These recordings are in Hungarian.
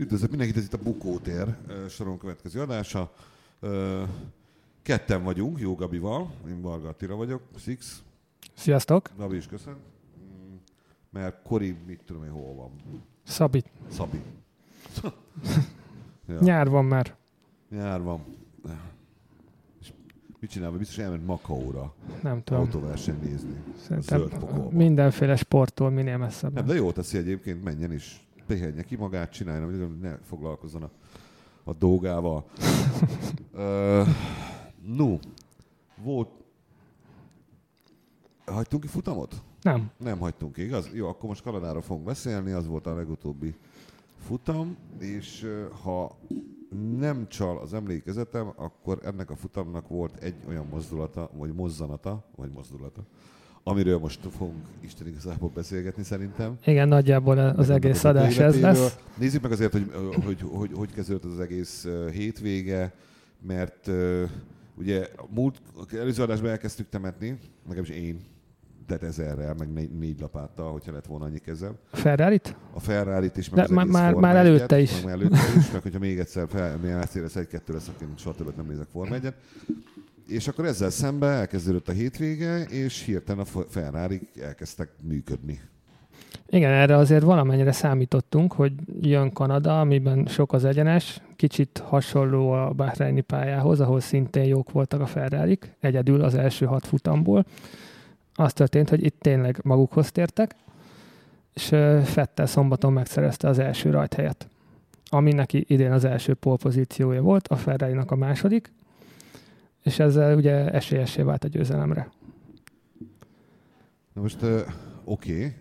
Üdvözlök mindenkit, ez itt a Bukótér soron következő adása. Ketten vagyunk, Jó Gabival, én Bargatira vagyok, Sziksz. Sziasztok! Gabi is köszön. Mert Kori, mit tudom én, hol van? Szabi. Ja. Nyár van. És mit csinál? Biztos elment Makaóra. Nem tudom. Autóverseny nézni. Mindenféle sporttól minél messzebb. Nem, de jó teszi egyébként, menjen is. Pihenje ki magát, csinálja, hogy ne foglalkozzon a dolgával. Volt... Hagytunk ki futamot? Nem. Nem hagytunk ki, igaz? Jó, akkor most Kanadáról fogunk beszélni, az volt a legutóbbi futam, és ha nem csal az emlékezetem, akkor ennek a futamnak volt egy olyan mozdulata, amiről most fogunk Isten igazából beszélgetni szerintem. Igen, nagyjából az egész adás ez lesz. Nézzük meg azért, hogy kezdődött az egész hétvége, mert ugye előző adásban elkezdtük temetni, legalábbis én, de 1000-rel, meg 4 lapáttal, hogyha lett volna annyi kezem. A Ferrarit is, meg de az egész Forma 1-et, előtte is, meg hogyha még egyszer Mercedes 1-2 lesz, akkor soha többet nem nézek Forma 1-et. És akkor ezzel szemben elkezdődött a hétvége, és hirtelen a Ferrari elkezdtek működni. Igen, erre azért valamennyire számítottunk, hogy jön Kanada, amiben sok az egyenes, kicsit hasonló a bahraini pályához, ahol szintén jók voltak a Ferrarik, egyedül az első 6 futamból. Az történt, hogy itt tényleg magukhoz tértek, és Vettel szombaton megszerezte az első rajthelyet, ami neki idén az első polpozíciója volt, a Ferrarinak a második, és ezzel ugye esélyessé vált a győzelemre. Na most oké.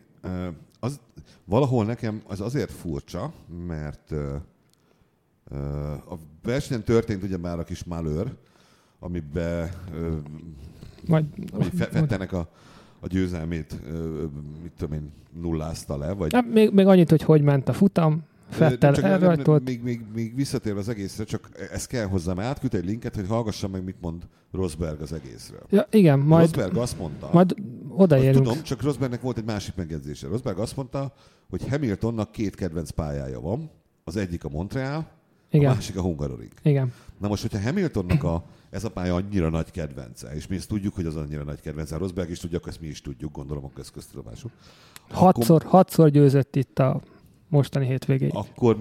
Az valahol nekem az azért furcsa, mert a versenyen történt ugye már a kis malőr, amiben Vettelnek a győzelmét nullázta le. Vagy... Még annyit, hogy ment a futam, Vettel elrajtolt. Még visszatérve az egészre, csak ez kell hozzám, átküld egy linket, hogy hallgassam meg, mit mond Rosberg az egészről. Ja, igen, majd... Rosberg azt mondta... Majd odaérünk. Tudom, csak Rosbergnek volt egy másik megjegyzése. Rosberg azt mondta, hogy Hamiltonnak 2 kedvenc pályája van. Az egyik a Montreal, igen. A másik a Hungaroring. Igen. Na most, hogyha Hamiltonnak ez a pálya annyira nagy kedvence, és mi ezt tudjuk, hogy az annyira nagy kedvence, Rosberg is tudja, akkor ezt mi is tudjuk, gondolom, a köztudomásuk. Hatszor győzött itt a mostani hétvégéig. Akkor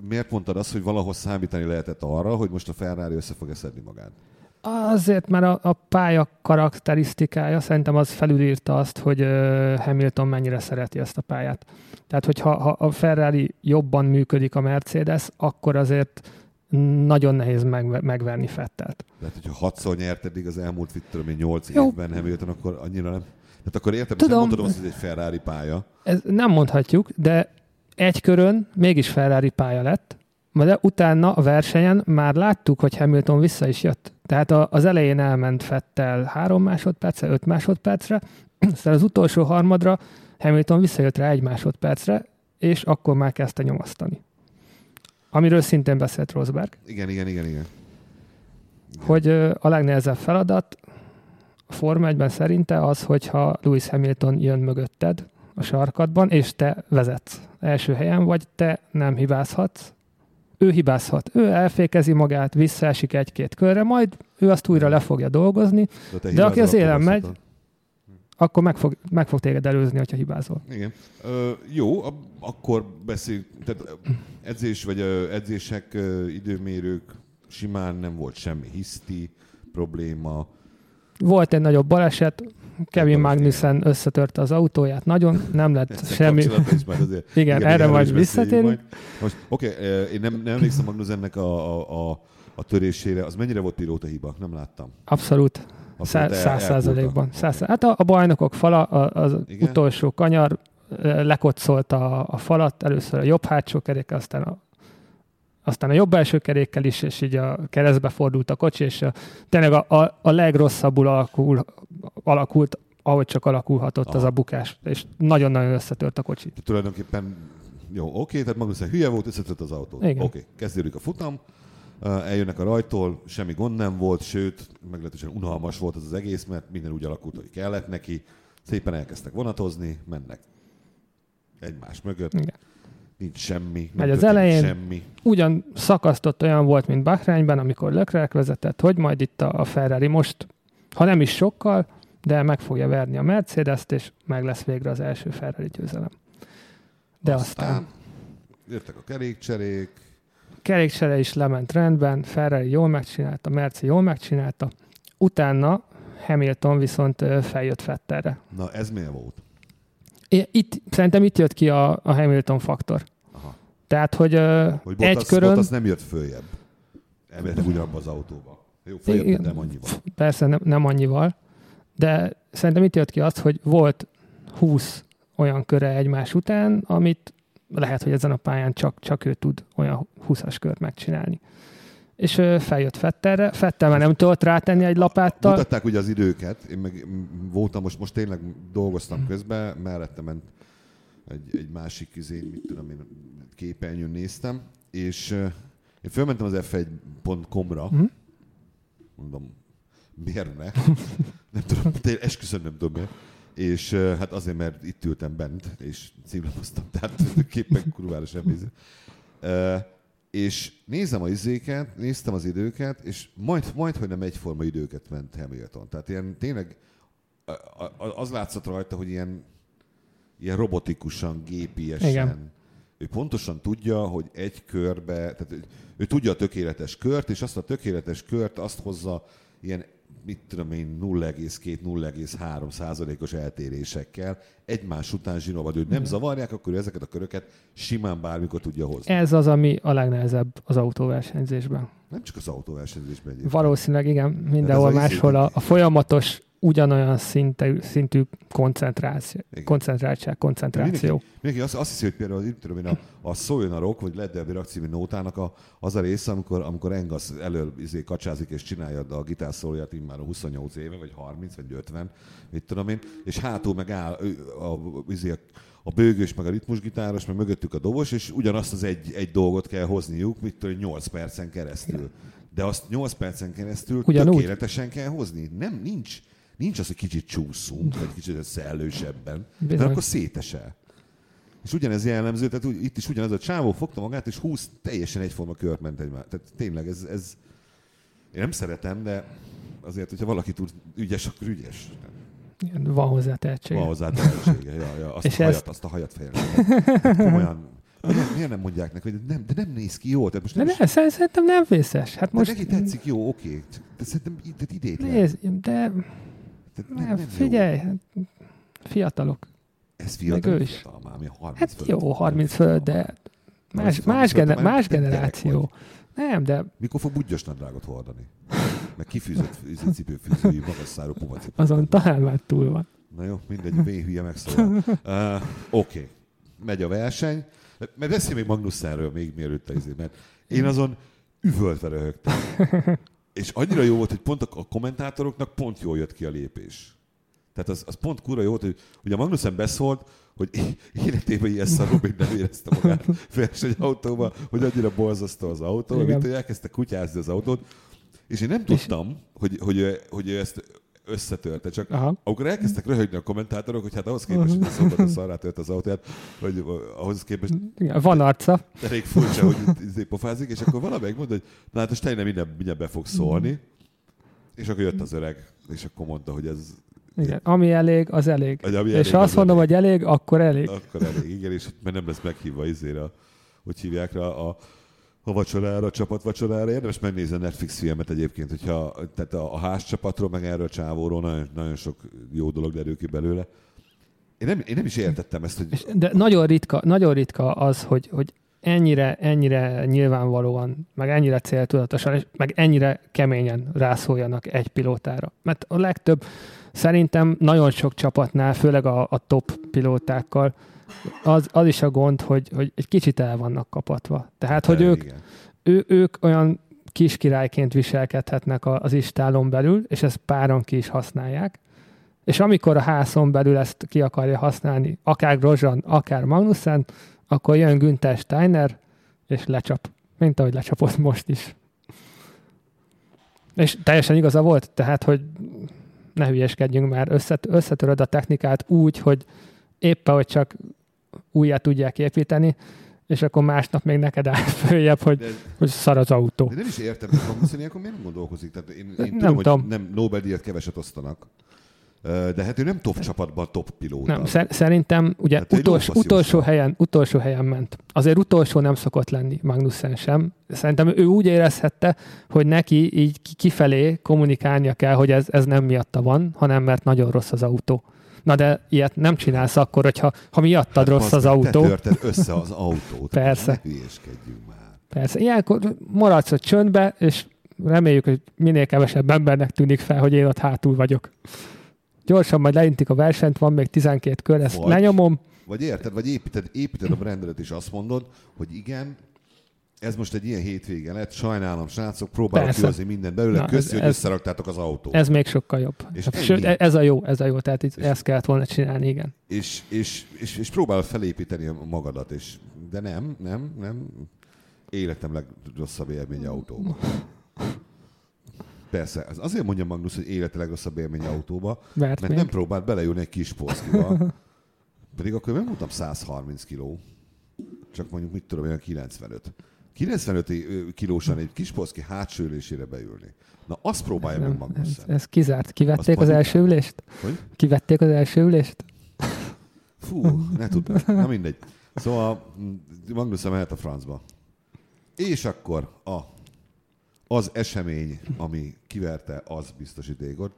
miért mondtad azt, hogy valahol számítani lehetett arra, hogy most a Ferrari össze fogja szedni magát? Azért, mert a pálya karakterisztikája szerintem az felülírta azt, hogy Hamilton mennyire szereti ezt a pályát. Tehát, hogyha a Ferrari jobban működik a Mercedes, akkor azért nagyon nehéz megverni Vettelt. Tehát, hogyha 6-szor nyert eddig az elmúlt 8 évben Hamilton, akkor annyira nem... Tehát akkor értem, hogy mondhatom azt, hogy ez egy Ferrari pálya. Ez nem mondhatjuk, de egy körön mégis Ferrari pálya lett, de utána a versenyen már láttuk, hogy Hamilton vissza is jött. Tehát az elején elment Vettel 3 másodpercre, 5 másodpercre, aztán az utolsó harmadra Hamilton visszajött rá 1 másodpercre, és akkor már kezdte nyomasztani. Amiről szintén beszélt Rosberg. Igen. Hogy a legnehezebb feladat a Forma 1-ben szerinte az, hogyha Lewis Hamilton jön mögötted a sarkadban, és te vezetsz. Első helyen vagy, te nem hibázhatsz. Ő hibázhat. Ő elfékezi magát, visszaesik 1-2 körre, majd ő azt újra le fogja dolgozni, de aki az élen megy, akkor meg fog téged előzni, hogyha hibázol. Igen. Jó, akkor beszéljünk. Tehát edzések, időmérők, simán nem volt semmi hiszti probléma. Volt egy nagyobb baleset, Kevin Magnussen összetörte az autóját, nagyon nem lett semmi. Igen, erre majd visszatérünk. Én nem emlékszem Magnussennek a törésére. Az mennyire volt pilóta hiba? Nem láttam. Abszolút. 100%-ban. Hát a bajnokok fala, az utolsó kanyar lekotszolt a falat, először a jobb hátsó kerék, aztán a jobb első kerékkel is, és így a keresztbe fordult a kocsi, és tényleg a legrosszabbul alakult, ahogy csak alakulhatott az a bukás, és nagyon-nagyon összetört a kocsi. Tulajdonképpen jó, oké, tehát Magnussen hülye volt, összetört az autót. Oké, kezdődik a futam, eljönnek a rajtól, semmi gond nem volt, sőt, meglehetősen unalmas volt az egész, mert minden úgy alakult, hogy kellett neki, szépen elkezdtek vonatozni, mennek egymás mögött. Igen. Nincs semmi. Megy az elején, semmi. Ugyan szakasztott olyan volt, mint Bahrainben, amikor Leclerc vezetett, hogy majd itt a Ferrari most, ha nem is sokkal, de meg fogja verni a Mercedest, és meg lesz végre az első Ferrari győzelem. De aztán jöttek a kerékcserék. Kerékcsere is lement rendben, Ferrari jól megcsinálta, Merci jól megcsinálta. Utána Hamilton viszont feljött Vettelre. Na ez mi volt? Szerintem itt jött ki a Hamilton faktor. Aha. Tehát, hogy egy körön... Bottas nem jött följebb. Elméltek ugyanabba az autóba. Jó, följebb, nem annyival. Persze nem annyival. De szerintem itt jött ki az, hogy volt 20 olyan köre egymás után, amit lehet, hogy ezen a pályán csak ő tud olyan 20-as kört megcsinálni. És feljött Vettelre. Vettel már nem tudott rátenni egy lapáttal. Mutatták ugye az időket. Én meg voltam, most tényleg dolgoztam közben, mellette ment egy másik képernyőn néztem, és én fölmentem az f1.com-ra, mondom, miért ne? Nem tudom, tényleg esküszöm, nem tudom, és hát azért, mert itt ültem bent, és címlapoztam, tehát képen kurvára semmi. És néztem az időket, és majd hogy nem egyforma időket ment Hamilton. Tehát ilyen tényleg az látszott rajta, hogy ilyen robotikusan, gépiesen. Igen. Ő pontosan tudja, hogy egy körbe, tehát ő tudja a tökéletes kört, és azt a tökéletes kört azt hozza ilyen, mit tudom én, 0,2-0,3%-os eltérésekkel egymás után zsinóban, hogy nem zavarják, akkor ezeket a köröket simán bármikor tudja hozni. Ez az, ami a legnehezebb az autóversenyzésben. Nem csak az autóversenyzésben. Egyébként. Valószínűleg igen, mindenhol máshol a folyamatos, ugyanolyan szintű koncentráció. Mindenki azt hiszi, hogy például a szóljon a rock, vagy Let There Be Rock című nótának az a része, amikor Engels elől kacsázik és csinálja a gitárszólóját immár 28 éve, vagy 30, vagy 50, mit tudom én, és hátul meg áll a bőgős, meg a ritmusgitáros, meg mögöttük a dobos, és ugyanazt az egy dolgot kell hozniuk, mit tudom, 8 percen keresztül. De azt 8 percen keresztül ugyanúgy tökéletesen kell hozni. Nem, nincs az, hogy kicsit csúszunk, vagy kicsit szellősebben, de akkor szétesel. És ugyanez jellemző, tehát itt is ugyanaz a csávó fogta magát, és 20 teljesen egyforma kört ment egymás. Tehát tényleg ez... Én nem szeretem, de azért, hogyha valaki tud ügyes, akkor ügyes. Van hozzá tehetsége. Ja. Azt a hajat fejlődött. Olyan... Miért nem mondják neki, hogy nem, de nem néz ki jól. Tehát most szerintem nem vészes. Hát most... neki tetszik, jó, oké. De szerintem idétlen. Nézd, de... Nem figyelj, hát fiatalok. Ez fiatal, már 30 hát fölött. Jó, 30 fölött, de más generáció. Nem, de... Mikor fog budgyos nadrágot hordani? Meg kifűzött cipőfűzői magasszálló pumacipőt. Azon talán már túl van. Na jó, mindegy, véhülye megszólal. Oké, megy a verseny. Mert beszélj még Magnussenről még mielőtt, mert én azon üvöltve röhögtem. És annyira jó volt, hogy pont a kommentátoroknak pont jól jött ki a lépés. Tehát az pont kurva jó volt, hogy a Magnussen beszólt, hogy életében ilyen szarul még nem érezte magát versenyautóban, hogy annyira borzasztó az autó, mint hogy elkezdte kutyázni az autót. És én nem tudtam, hogy ő ezt összetörte, csak akkor elkezdtek röhögni a kommentátorok, hogy hát ahhoz képest, hogy a szombaton szarrá tört az autóját, hogy ahhoz képest... Igen, van arca. Elég furcsa, hogy itt pofázik, és akkor valamelyik mondta, hogy na hát a Steiner minden be fog szólni, és akkor jött az öreg, és akkor mondta, hogy ez... Igen, ami elég, az elég. Elég. Akkor elég, igen, és mert nem lesz meghívva hogy hívják rá a vacsorára, a csapatvacsorára. Érdemes megnézni a Netflix filmet egyébként, hogyha tehát a házcsapatról, meg erről a csávóról nagyon sok jó dolog derül ki belőle. Én nem is értettem ezt, hogy... De nagyon ritka az, hogy ennyire nyilvánvalóan, meg ennyire céltudatosan, és meg ennyire keményen rászóljanak egy pilótára. Mert a legtöbb, szerintem nagyon sok csapatnál, főleg a top pilótákkal, az is a gond, hogy egy kicsit el vannak kapatva. Tehát, hogy ők olyan kis királyként viselkedhetnek az istálon belül, és ezt páran ki is használják. És amikor a házon belül ezt ki akarja használni, akár Grosjean, akár Magnussen, akkor jön Günther Steiner, és lecsap. Mint ahogy lecsapott most is. És teljesen igaza volt, tehát, hogy ne hülyeskedjünk már, összetöröd a technikát úgy, hogy éppen, hogy csak újját tudják építeni, és akkor másnap még neked áll följebb, hogy, hogy szar az autó. De nem is értem, hogy Magnussen ilyenkor miért nem gondolkozik? Tehát én tudom, hogy nem Nobel-díjat keveset osztanak, de hát ő nem top csapatban top pilóta. Nem, szerintem ugye hát utolsó helyen ment. Azért utolsó nem szokott lenni Magnussen sem. Szerintem ő úgy érezhette, hogy neki így kifelé kommunikálnia kell, hogy ez nem miatta van, hanem mert nagyon rossz az autó. Na de ilyet nem csinálsz akkor, hogyha miattad hát rossz az autó. Te törted össze az autót. Persze. Ne hülyéskedjünk már. Persze. Ilyenkor maradsz a csöndbe, és reméljük, hogy minél kevesebb embernek tűnik fel, hogy én ott hátul vagyok. Gyorsan majd leintik a versenyt, van még 12 kör, ezt lenyomom. Vagy érted, vagy építed a brendelet, és azt mondod, hogy igen, ez most egy ilyen hétvége lett, sajnálom, srácok, próbálok kihozni mindent belőle, köszi, hogy összeraktátok az autót. Ez még sokkal jobb. Sőt, ez a jó, tehát ezt kellett volna csinálni, igen. És próbálod felépíteni a magadat, és, de nem, életem legrosszabb élmény autóban. Persze, azért mondja Magnus, hogy élete legrosszabb élmény autóba, mert nem próbált belejönni egy kis polszkival. Pedig akkor nem mondtam 130 kiló, csak mondjuk mit tudom, olyan 95. 95 kilósan egy kis polszki hátsó ülésére beülni. Na, azt próbálja meg Magnussen. Ez kizárt. Kivették az első ülést? Hogy? Kivették az első ülést? Fú, ne tudnám. Na mindegy. Szóval Magnussen mehet a francba. És akkor az esemény, ami kiverte az biztosítékot,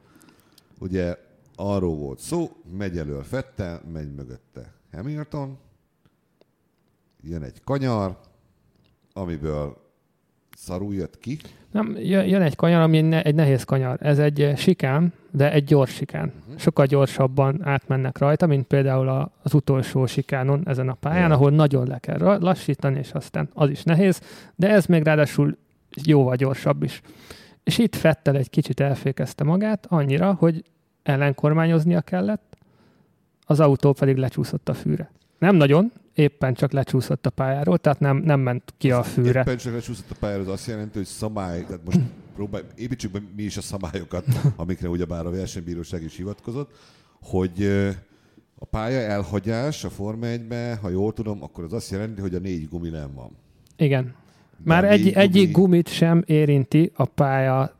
ugye arról volt szó, megy elől Vettel, megy mögötte Hamilton, jön egy kanyar, amiből szarul jött ki. Nem, jön egy kanyar, ami egy nehéz kanyar. Ez egy sikán, de egy gyors sikán. Sokkal gyorsabban átmennek rajta, mint például az utolsó sikánon ezen a pályán, ahol nagyon le kell lassítani, és aztán az is nehéz, de ez még ráadásul jóval gyorsabb is. És itt Vettel egy kicsit elfékezte magát annyira, hogy ellenkormányoznia kellett, az autó pedig lecsúszott a fűre. Nem nagyon, éppen csak lecsúszott a pályáról, tehát nem ment ki a fűre. Éppen csak lecsúszott a pályáról, az azt jelenti, hogy szabály, tehát most építsük be mi is a szabályokat, amikre ugyebár a versenybíróság is hivatkozott, hogy a pálya elhagyás a Forma 1-ben, ha jól tudom, akkor az azt jelenti, hogy a 4 gumi nem van. Igen. Már egyik gumit sem érinti a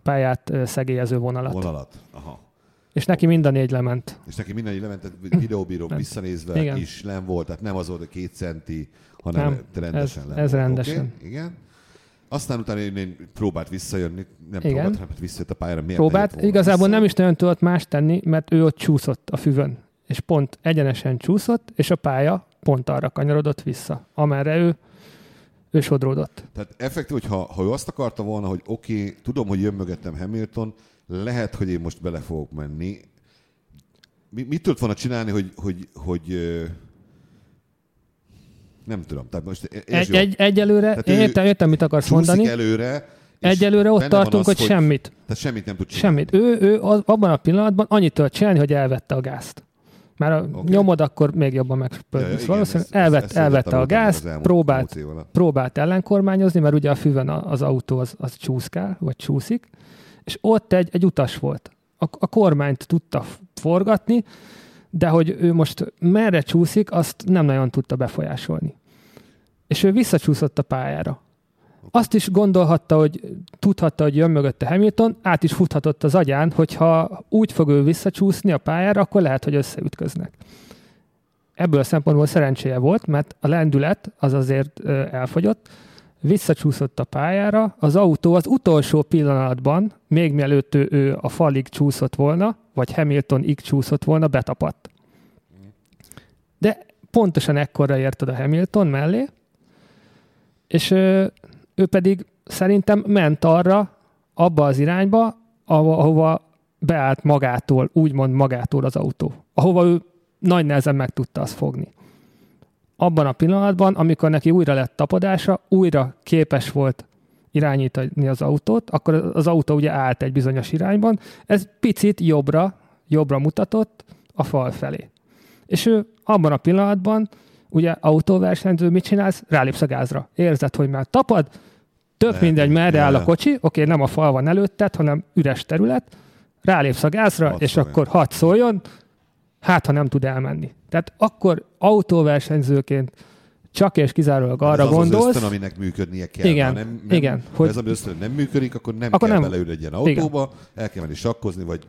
pályát szegélyező vonalat. Aha. És neki mind a 4 lement. Tehát videóbíró visszanézve igen. Is len volt, tehát nem az volt a 2 centi, hanem nem, rendesen len. Ez rendesen. Okay, igen. Aztán utána én próbált visszajönni, hanem visszajött a pályára. Próbált, igazából nem is nagyon tudott más tenni, mert ő ott csúszott a füvön, és pont egyenesen csúszott, és a pálya pont arra kanyarodott vissza, amerre ő sodródott. Tehát effektív, hogy ha ő azt akarta volna, hogy oké, tudom, hogy jön mögöttem Hamilton, lehet, hogy én most bele fogok menni. Mit tudott volna csinálni, hogy nem tudom. Tehát most egyelőre, én értem, mit akarsz mondani. Egyelőre ott tartunk, hogy semmit. Tehát semmit nem tud csinálni. Semmit. Ő abban a pillanatban annyit tudott csinálni, hogy elvette a gázt. Már a nyomod, akkor még jobban megpörgülsz. Valószínűleg elvette a gázt, próbált ellenkormányozni, mert ugye a füven az autó az csúszkál, vagy csúszik, és ott egy utas volt. A kormányt tudta forgatni, de hogy ő most merre csúszik, azt nem nagyon tudta befolyásolni. És ő visszacsúszott a pályára. Azt is gondolhatta, hogy tudhatta, hogy jön mögötte Hamilton, át is futhatott az agyán, hogyha úgy fog ő visszacsúszni a pályára, akkor lehet, hogy összeütköznek. Ebből a szempontból szerencséje volt, mert a lendület az azért elfogyott, visszacsúszott a pályára, az autó az utolsó pillanatban, még mielőtt ő a falig csúszott volna, vagy Hamiltonig csúszott volna, betapadt. De pontosan ekkorra ért oda Hamilton mellé, és ő pedig szerintem ment arra, abba az irányba, ahova beállt magától, úgymond magától az autó. Ahova ő nagy nehezen meg tudta azt fogni. Abban a pillanatban, amikor neki újra lett tapadása, újra képes volt irányítani az autót, akkor az autó ugye állt egy bizonyos irányban, ez picit jobbra mutatott a fal felé. És ő abban a pillanatban, ugye autóversenyző, mit csinálsz? Rálépsz a gázra. Érzed, hogy már tapad, tök mindegy, merre áll a kocsi, oké, nem a fal van előtted, hanem üres terület, rálépsz a gázra, akkor hadd szóljon, hát ha nem tud elmenni. Tehát akkor autóversenyzőként csak és kizárólag arra gondolsz. Az ösztön, aminek működnie kell. Igen, nem, igen. Ha ez az ösztön nem működik, akkor nem akkor kell beleülni egy autóba, igen. El kell menni sakkozni, vagy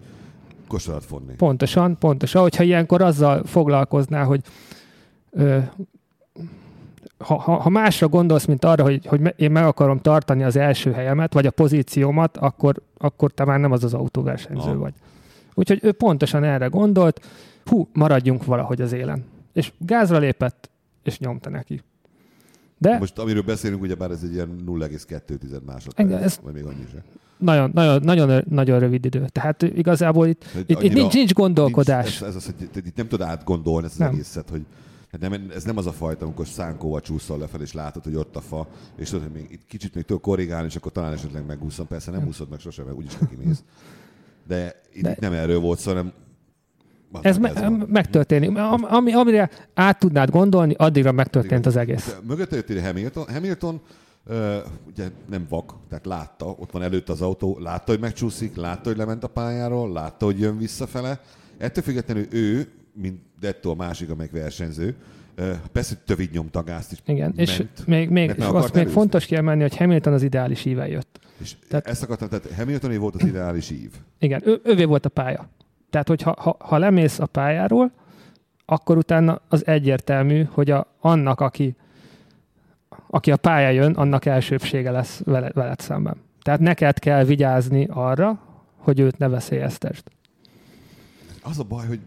kosarat fonni. Pontosan. Hogyha ilyenkor azzal foglalkoznál, hogy ha másra gondolsz, mint arra, hogy én meg akarom tartani az első helyemet, vagy a pozíciómat, akkor te már nem az autóversenyző vagy. Úgyhogy ő pontosan erre gondolt, maradjunk valahogy az élen. És gázra lépett, és nyomta neki. De most amiről beszélünk, ugyebár ez egy ilyen 0,2 másodperc, vagy még annyi sem. Nagyon rövid idő. Tehát igazából itt nincs gondolkodás. Ez az, hogy itt nem tudod átgondolni ezt az egészet, hogy ez nem az a fajta, amikor szánkóval csúszol lefel, és látod, hogy ott a fa, és tudod, hogy még itt kicsit még tudok korrigálni, és akkor talán esetleg megúszom. Persze nem úszod meg sosem, mert úgyis nekimész. De itt nem erről volt szó, hanem ez megtörténik. Amire át tudnád gondolni, addigra megtörtént az egész. Mögötte jött ide Hamilton ugye nem vak, tehát látta, ott van előtt az autó, látta, hogy megcsúszik, látta, hogy lement a pályáról, látta, hogy jön visszafele. Ettől függetlenül ő, mint Detto a másik, amelyik versenyző, persze tövid nyomta a gázt is. Igen, ment, és még fontos kiemelni, hogy Hamilton az ideális íven jött. És ezt akartam, tehát Hamiltoné volt az ideális ív. Igen, ővé volt a pálya. Tehát, hogy ha lemész a pályáról, akkor utána az egyértelmű, hogy annak, aki a pályán jön, annak elsőbbsége lesz veled szemben. Tehát neked kell vigyázni arra, hogy őt ne veszélyeztesd. Az a baj, hogy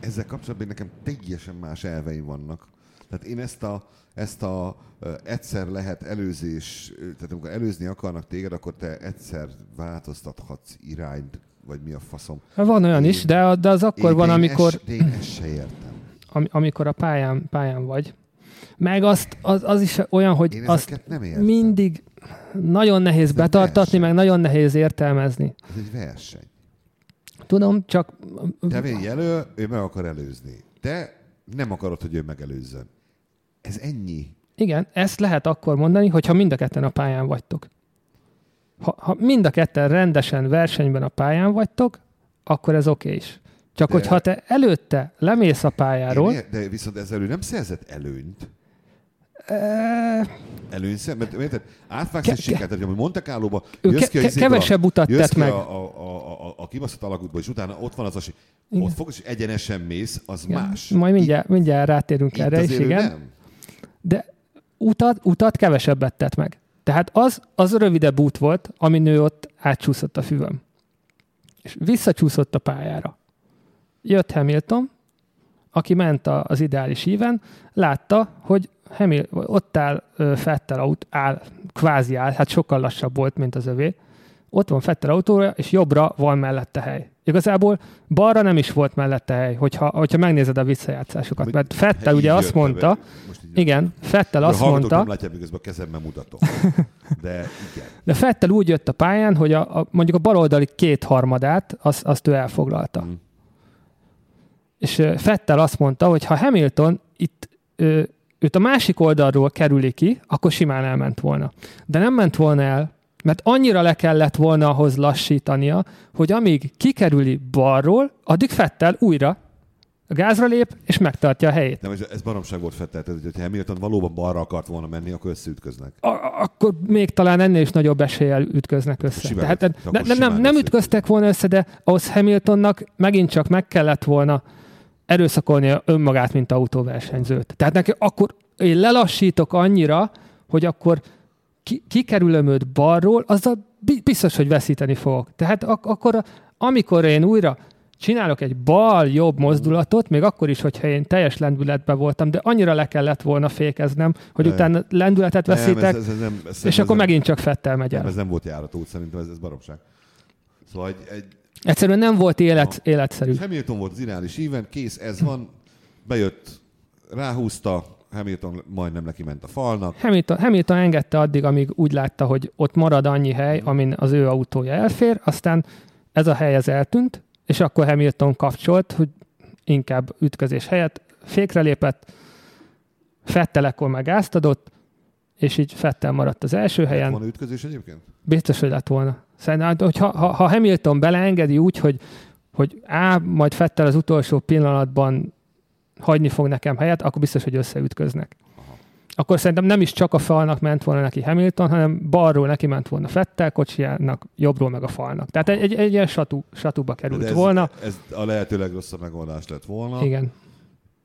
ezzel kapcsolatban nekem teljesen más elveim vannak. Tehát én ezt a egyszer lehet előzés, tehát amikor előzni akarnak téged, akkor te egyszer változtathatsz irányt, vagy mi a faszom. Van olyan is, de az akkor van, amikor... Én ezt se értem. Amikor a pályán vagy. Meg az is olyan, hogy azt mindig nagyon nehéz betartatni, meg nagyon nehéz értelmezni. Ez egy verseny. Tudom, csak... Te még jelöl, ő meg akar előzni. Te nem akarod, hogy ő megelőzzön. Ez ennyi. Igen, ezt lehet akkor mondani, hogyha mind a ketten a pályán vagytok. Ha mind a ketten rendesen versenyben a pályán vagytok, akkor ez oké is. Csak hogyha te előtte lemész a pályáról... De viszont ezzel ő nem szerzett előnyt. Előnyszer? Mert átvágsz egy sikert, hogy Monte Carlóba jössz ki kevesebb utat tett meg. A kibaszott alagútba, és utána ott van az, hogy ott fogsz, és egyenesen mész, az más. Majd mindjárt rátérünk erre is, igen. De utat kevesebbet tett meg. Tehát az rövidebb út volt, amin ő ott átcsúszott a füvön. És visszacsúszott a pályára. Jött Hamilton, aki ment az ideális íven, látta, hogy ott áll Vettel autó, kvázi áll, hát sokkal lassabb volt, mint az övé. Ott van Vettel autója, és jobbra van mellette hely. Igazából balra nem is volt mellette hely, hogyha megnézed a visszajátszásokat. Mert Vettel ugye azt mondta, igen, Vettel azt mondta... Nem látják, miközben a kezemben mutatom. De Vettel úgy jött a pályán, hogy mondjuk a baloldali kétharmadát, azt ő elfoglalta. Mm. És Vettel azt mondta, hogy ha Hamilton itt... őt a másik oldalról kerüli ki, akkor simán elment volna. De nem ment volna el, mert annyira le kellett volna ahhoz lassítania, hogy amíg kikerüli balról, addig Vettel újra a gázra lép, és megtartja a helyét. Nem, ez baromság volt Vettel, tehát hogyha Hamilton valóban balra akart volna menni, akkor összeütköznek. Akkor még talán ennél is nagyobb eséllyel ütköznek össze. Tehát, nem ütköztek volna össze, de ahhoz Hamiltonnak megint csak meg kellett volna erőszakolnia önmagát, mint autóversenyzőt. Tehát neki akkor én lelassítok annyira, hogy akkor kikerülöm őt balról, azzal biztos, hogy veszíteni fogok. Tehát akkor, amikor én újra csinálok egy bal-jobb mozdulatot, még akkor is, hogyha én teljes lendületben voltam, de annyira le kellett volna fékeznem, hogy utána lendületet veszítek, és akkor megint csak Vettel megy el. Ez nem volt járató, szerintem ez baromság. Szóval egyszerűen nem volt életszerű. Hamilton volt az irális íven, kész, ez van, bejött, ráhúzta, Hamilton majdnem neki ment a falnak. Hamilton engedte addig, amíg úgy látta, hogy ott marad annyi hely, amin az ő autója elfér, aztán ez a hely ez eltűnt, és akkor Hamilton kapcsolt, hogy inkább ütközés helyett fékre lépett, Vettel ekkor meg gázt adott, és így Vettel maradt az első helyen. Lett volna ütközés egyébként? Biztos, hogy lett volna. Szerintem, hogy ha Hamilton beleengedi úgy, hogy majd Vettel az utolsó pillanatban hagyni fog nekem helyet, akkor biztos, hogy összeütköznek. Aha. akkor szerintem nem is csak a falnak ment volna neki Hamilton, hanem balról neki ment volna Vettel kocsijának, jobbról meg a falnak. Tehát egy ilyen satúba került volna. Ez a lehető legrosszabb megoldás lett volna. Igen.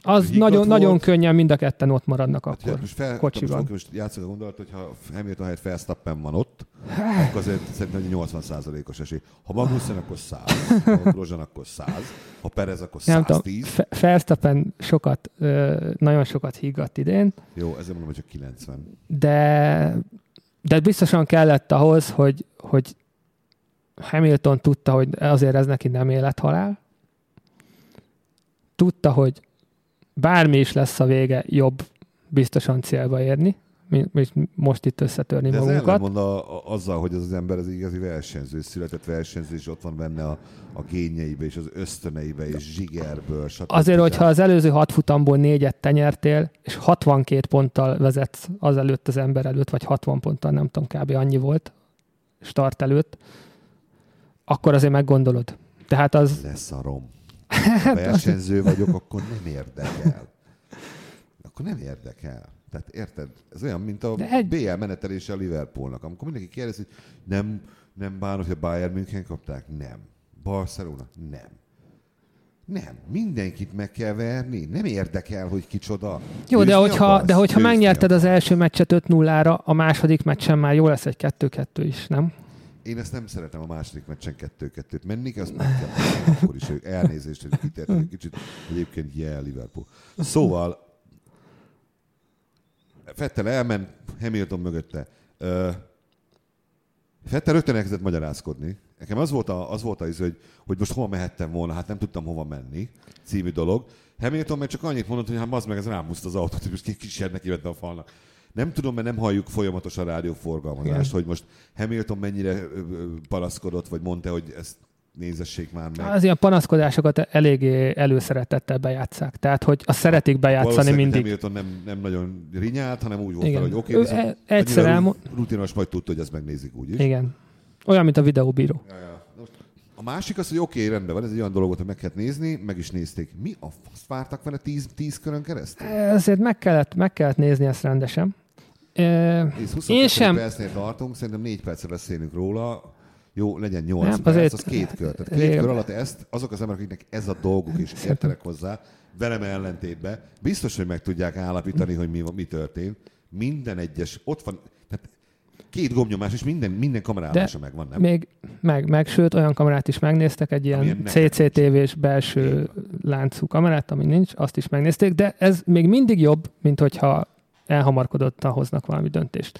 Az nagyon könnyen mind a ketten ott maradnak hát, akkor kocsiban. Most játszunk a gondolat, hogy ha Hamilton helyett Verstappen van ott, akkor azért szerintem 80%-os esély. Ha Magnussen, akkor 100. Ha Grosjean, akkor 100. Ha Pérez, akkor 110. Verstappen sokat, nagyon sokat higgadt idén. Jó, ezért mondom, hogy csak 90. De biztosan kellett ahhoz, hogy Hamilton tudta, hogy azért ez neki nem élethalál. Tudta, hogy bármi is lesz a vége, jobb biztosan célba érni, mint most itt összetörni de magunkat. De ez ellenmond azzal, hogy ez az ember az igazi versenyző, született versenyző, és ott van benne a génjeibe, és az ösztöneibe, és zsigerből. Stb. Azért, hogyha az előző 6 futamból 4-et te nyertél, és 62 ponttal vezetsz azelőtt az ember előtt, vagy 60 ponttal, nem tudom, kb. Annyi volt, start előtt, akkor azért meggondolod. Tehát az... Leszarom. Ha versenyző vagyok, akkor nem érdekel. Tehát érted? Ez olyan, mint a BL menetelése a Liverpoolnak. Amikor mindenki kérdezi, hogy nem bánom, hogy a Bayern München kapták? Nem. Barcelona? Nem. Nem. Mindenkit meg kell verni. Nem érdekel, hogy kicsoda. Jó, őszni de hogyha megnyerted az első meccset 5-0-ra, a második meccsen már jó lesz egy 2-2 is, nem? Én ezt nem szeretem a második meccsen 2-2-t menni, azt meg kell akkor is, hogy elnézést, hogy kitértek egy kicsit, egyébként Liverpool. Szóval Vettel elment, Hamilton mögötte. Vettel rögtön elkezdett magyarázkodni. Nekem az volt az, hogy most hova mehettem volna, hát nem tudtam hova menni, című dolog. Hamilton meg csak annyit mondott, hogy hát bazd meg, ez rám húzta az autót, hogy most kísérnek évetve a falnak. Nem tudom, mert nem halljuk folyamatosan a rádióforgalmazást, hogy most Hamilton mennyire panaszkodott, vagy mondta, hogy ezt nézessék már meg. Az ilyen panaszkodásokat eléggé előszeretettel bejátszák. Tehát, hogy azt szeretik bejátszani mindig. Hamilton nem nagyon rinyált, hanem úgy volt fel, hogy rutinos majd tudta, hogy ezt megnézik úgyis. Igen. Olyan, mint a videóbíró. Ja. A másik az, hogy rendben van, ez egy olyan dolog, hogy meg kellett nézni, meg is nézték. Mi a fasz vártak vele 10 körön keresztül? Ezért meg kellett nézni ezt rendesen. Én sem. 20 percnél tartunk, szerintem 4 percre beszélünk róla. Jó, legyen 8 perc, az 2 kör. Tehát 2 kör alatt azok az emberek, akiknek ez a dolguk is értenek hozzá, velem ellentétben, biztos, hogy meg tudják állapítani, hogy mi történt. Minden egyes, ott van, tehát 2 gombnyomás, és minden kamerálása megvan, nem? Még sőt, olyan kamerát is megnéztek, egy ilyen CCTV-s belső láncú kamerát, ami nincs, azt is megnézték, de ez még mindig jobb, mint hogyha elhamarkodottan hoznak valami döntést.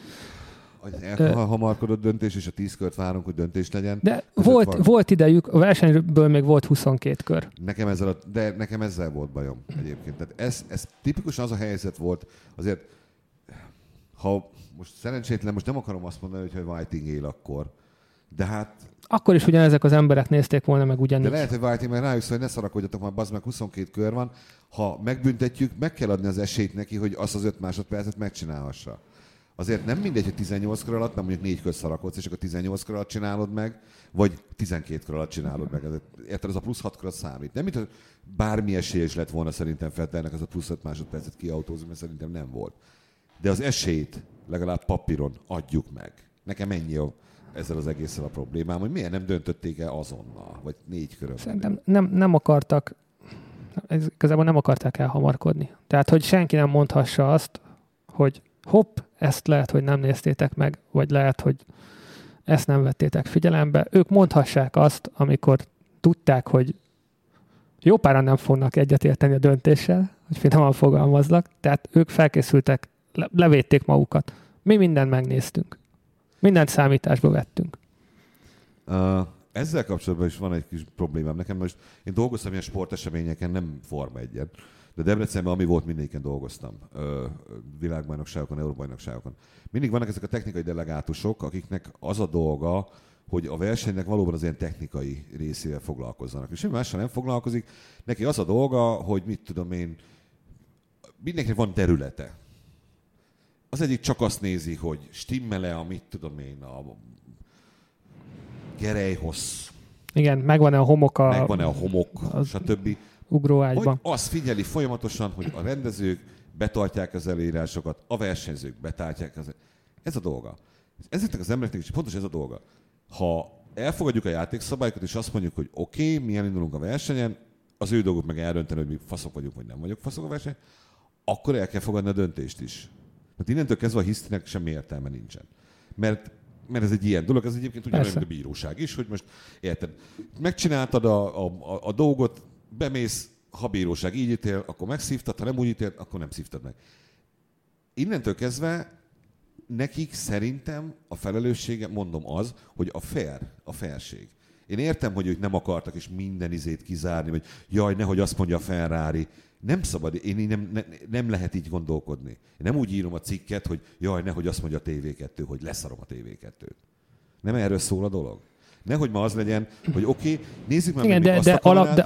Ha hamarkodott döntés, és a 10 kört várunk, hogy döntés legyen. De volt idejük, a versenyből még volt 22 kör. Nekem ezzel volt bajom egyébként. Tehát ez tipikusan az a helyzet volt, azért, ha most szerencsétlen, most nem akarom azt mondani, hogy Whiting él akkor, de hát... Akkor is ugyanezek az emberek nézték volna meg ugyanígy. De lehet, hogy Whiting meg rájuk szól, hogy ne szarakodjatok már, bazd meg, 22 kör van. Ha megbüntetjük, meg kell adni az esélyt neki, hogy azt az 5 másodpercet megcsinálhassa. Azért nem mindegy, hogy 18 kör alatt, mert mondjuk 4 kör szarakodsz, és akkor 18 kör alatt csinálod meg, vagy 12 kör alatt csinálod meg. Érted, ez a plusz 6 kör számít. Nem, mint bármi esélyes lett volna szerintem Vettelnek az a plusz 5 másodpercet kiautózni, mert szerintem nem volt. De az esélyt legalább papíron adjuk meg. Nekem ennyi ezzel az egésszel a problémám, hogy miért nem döntötték el azonnal, vagy 4 körön. Szerintem nem akartak, igazából nem akarták elhamarkodni. Tehát, hogy senki nem mondhassa azt, hogy hopp, ezt lehet, hogy nem néztétek meg, vagy lehet, hogy ezt nem vettétek figyelembe. Ők mondhassák azt, amikor tudták, hogy jó páran nem fognak egyetérteni a döntéssel, hogy finoman fogalmazlak, tehát ők felkészültek, levédték magukat. Mi mindent megnéztünk. Mindent számításba vettünk. Ezzel kapcsolatban is van egy kis problémám. Nekem most, én dolgoztam ilyen sporteseményeken, nem Forma 1-en, de Debrecenben, ami volt, mindegyiken dolgoztam. Világbajnokságokon, Európa-bajnokságokon. Mindig vannak ezek a technikai delegátusok, akiknek az a dolga, hogy a versenynek valóban az ilyen technikai részével foglalkozzanak. És semmi mással nem foglalkozik. Neki az a dolga, hogy mit tudom én, mindenkinek van területe. Az egyik csak azt nézi, hogy stimmel-e a mit tudom én, a gerelyhossz. Igen, megvan-e a homok, stb. Ugróágyban. Hogy azt figyeli folyamatosan, hogy a rendezők betartják az előírásokat, a versenyzők betartják az előírásokat. Ez a dolga. Ezeknek az embereknek is pontosan ez a dolga. Ha elfogadjuk a játékszabályokat, és azt mondjuk, hogy oké, mi elindulunk a versenyen, az ő dolguk meg eldönteni, hogy mi faszok vagyunk, vagy nem vagyok faszok a versenyen, akkor el kell fogadni a döntést is. Mert innentől kezdve a hisztinek semmi értelme nincsen. Mert ez egy ilyen dolog, ez egyébként ugyanolyan, mint a bíróság is, hogy most érted, megcsináltad a dolgot, bemész, ha bíróság így ítél, akkor megszívtad, ha nem úgy ítél, akkor nem szívtad meg. Innentől kezdve nekik szerintem a felelőssége, mondom az, hogy a fairség. Én értem, hogy ők nem akartak is minden izét kizárni, vagy jaj, nehogy azt mondja a Ferrari. Nem szabad, én nem lehet így gondolkodni. Én nem úgy írom a cikket, hogy jaj, nehogy azt mondja a TV2, hogy leszarom a TV2-t. Nem erről szól a dolog. Nehogy ma az legyen, hogy oké, nézzük már meg azt a kamerát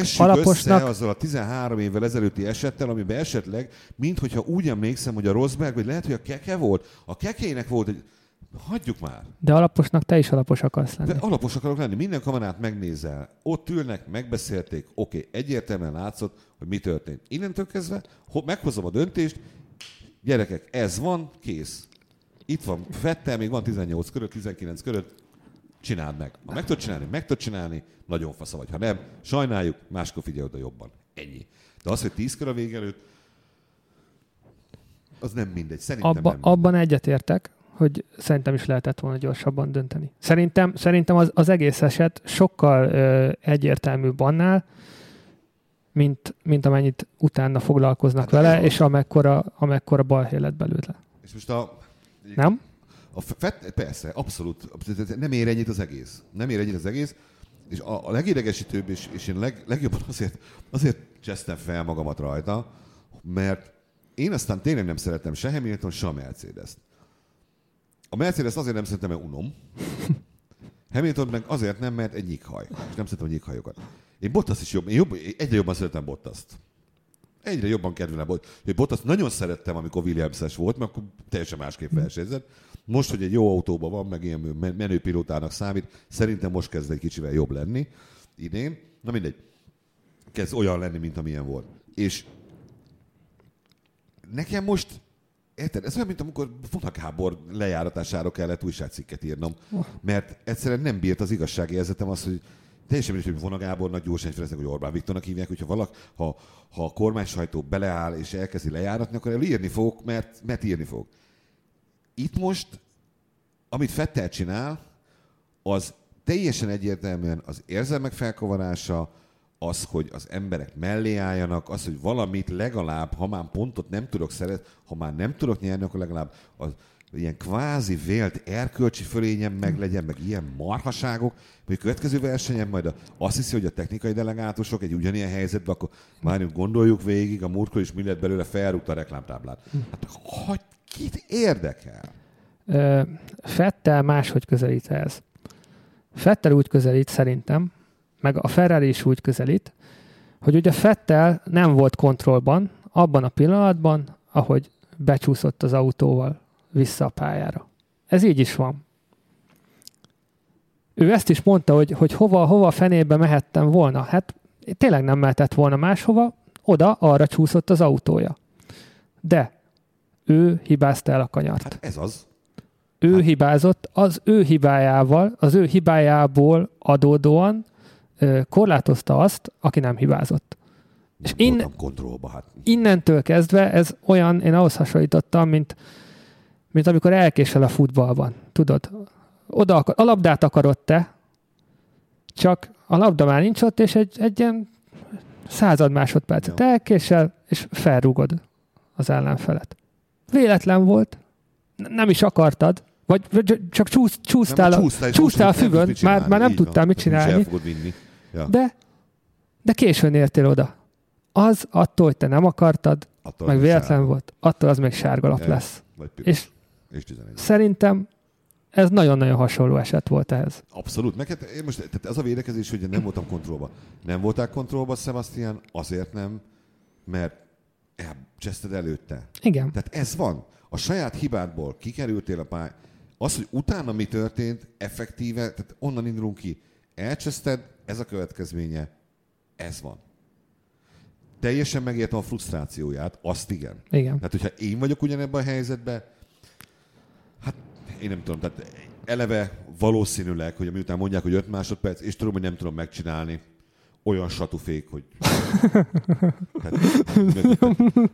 is, alaposnak össze azzal a 13 évvel ezelőtti esettel, amiben esetleg, minthogyha úgy emlékszem, hogy a Rosberg, vagy lehet, hogy a Keke volt, a Kekének volt egy... Hagyjuk már. De alaposnak te is alapos akarsz lenni. De alapos akarok lenni. Minden kamerát megnézel. Ott ülnek, megbeszélték, oké, egyértelműen látszott, hogy mi történt. Innentől kezdve meghozom a döntést, gyerekek, ez van, kész. Itt van Vettel, még van 18 körött, 19 körött, csináld meg. Ha meg tudod csinálni, nagyon fasza vagy. Ha nem, sajnáljuk, máskor figyelj oda jobban. Ennyi. De az, hogy 10 kör a vége előtt, az nem mindegy. Szerintem abban egyetértek, hogy szerintem is lehetett volna gyorsabban dönteni. Szerintem az egész eset sokkal egyértelműbb annál, mint amennyit utána foglalkoznak vele, és amekkora balhé lett belőle. És most nem? Persze, abszolút. Nem ér ennyit az egész. És a legidegesítőbb, és én legjobban azért csesztem fel magamat rajta, mert én aztán tényleg nem szeretem se Hamilton, se a Mercedes-t. A Mercedes azért nem szeretem, mert unom. Hamilton meg azért nem, mert egy nyikhaj. És nem szeretem a nyikhajokat. Én Bottas is egyre jobban szeretem Bottast. Egyre jobban kedvelem Bottast. Nagyon szerettem, amikor Williams-es volt, mert akkor teljesen másképp versenyzett. Most, hogy egy jó autóban van, meg ilyen menő pilótának számít, szerintem most kezd egy kicsivel jobb lenni idén. Na mindegy. Kezd olyan lenni, mint amilyen volt. És nekem most... Érted? Ez olyan, mint amikor Vonagábor lejáratására kellett újságcikket írnom, mert egyszerűen nem bírt az igazságérzetem az, hogy teljesen mindegy, hogy Vonagábornak, Gyurcsány Ferencnek, hogy Orbán Viktornak hívják, hogyha ha a kormánysajtó beleáll és elkezdi lejáratni, akkor írni fogok, mert írni fogok. Itt most, amit Vettel csinál, az teljesen egyértelműen az érzelmek felkavarása, az, hogy az emberek mellé álljanak, az, hogy valamit legalább, ha már pontot nem tudok ha már nem tudok nyerni, akkor legalább az ilyen kvázi vélt erkölcsi fölényem meglegyen, meg ilyen marhaságok, hogy a következő versenyen majd azt hiszi, hogy a technikai delegátusok egy ugyanilyen helyzetben, akkor várjunk, gondoljuk végig, a múltkor is mi lett belőle, felrúgta a reklámtáblát. Hát, hogy kit érdekel? Vettel máshogy közelít ez. Vettel úgy közelít szerintem, meg a Ferrari is úgy közelít, hogy ugye Vettel nem volt kontrollban abban a pillanatban, ahogy becsúszott az autóval vissza a pályára. Ez így is van. Ő ezt is mondta, hogy hova a fenébe mehettem volna. Hát tényleg nem mehetett volna máshova, arra csúszott az autója. De ő hibázta el a kanyart. Hát ez az. Ő hibázott, az ő hibájával, az ő hibájából adódóan korlátozta azt, aki nem hibázott. Nem és innentől kezdve ez olyan, én ahhoz hasonlítottam, mint amikor elkésel a futballban. Tudod, a labdát akarod te, csak a labda már nincs ott, és egy ilyen 100 másodpercet elkésel, és felrúgod az ellenfelet. Véletlen volt, nem is akartad, vagy csak csúsztál a füvön, már nem tudtál mit csinálni. Ja. De későn értél oda. Az attól, hogy te nem akartad, attól meg véletlen volt, attól az még sárgalap lesz. És szerintem ez nagyon-nagyon hasonló eset volt ehhez. Abszolút. Én most, tehát ez a védekezés, hogy nem voltam kontrollba. Nem voltál kontrollba, Sebastian, azért nem, mert elcseszted előtte. Igen. Tehát ez van. A saját hibádból kikerültél a pályán. Az, hogy utána mi történt, effektíve, tehát onnan indulunk ki. Elcseszted, ez a következménye, ez van. teljesen megértem a frusztrációját, azt igen. Igen. Tehát, hogyha én vagyok ugyanebben a helyzetben, hát én nem tudom, tehát eleve valószínűleg, hogy miután mondják, hogy 5 másodperc, és tudom, hogy nem tudom megcsinálni, olyan satufék, hogy hát,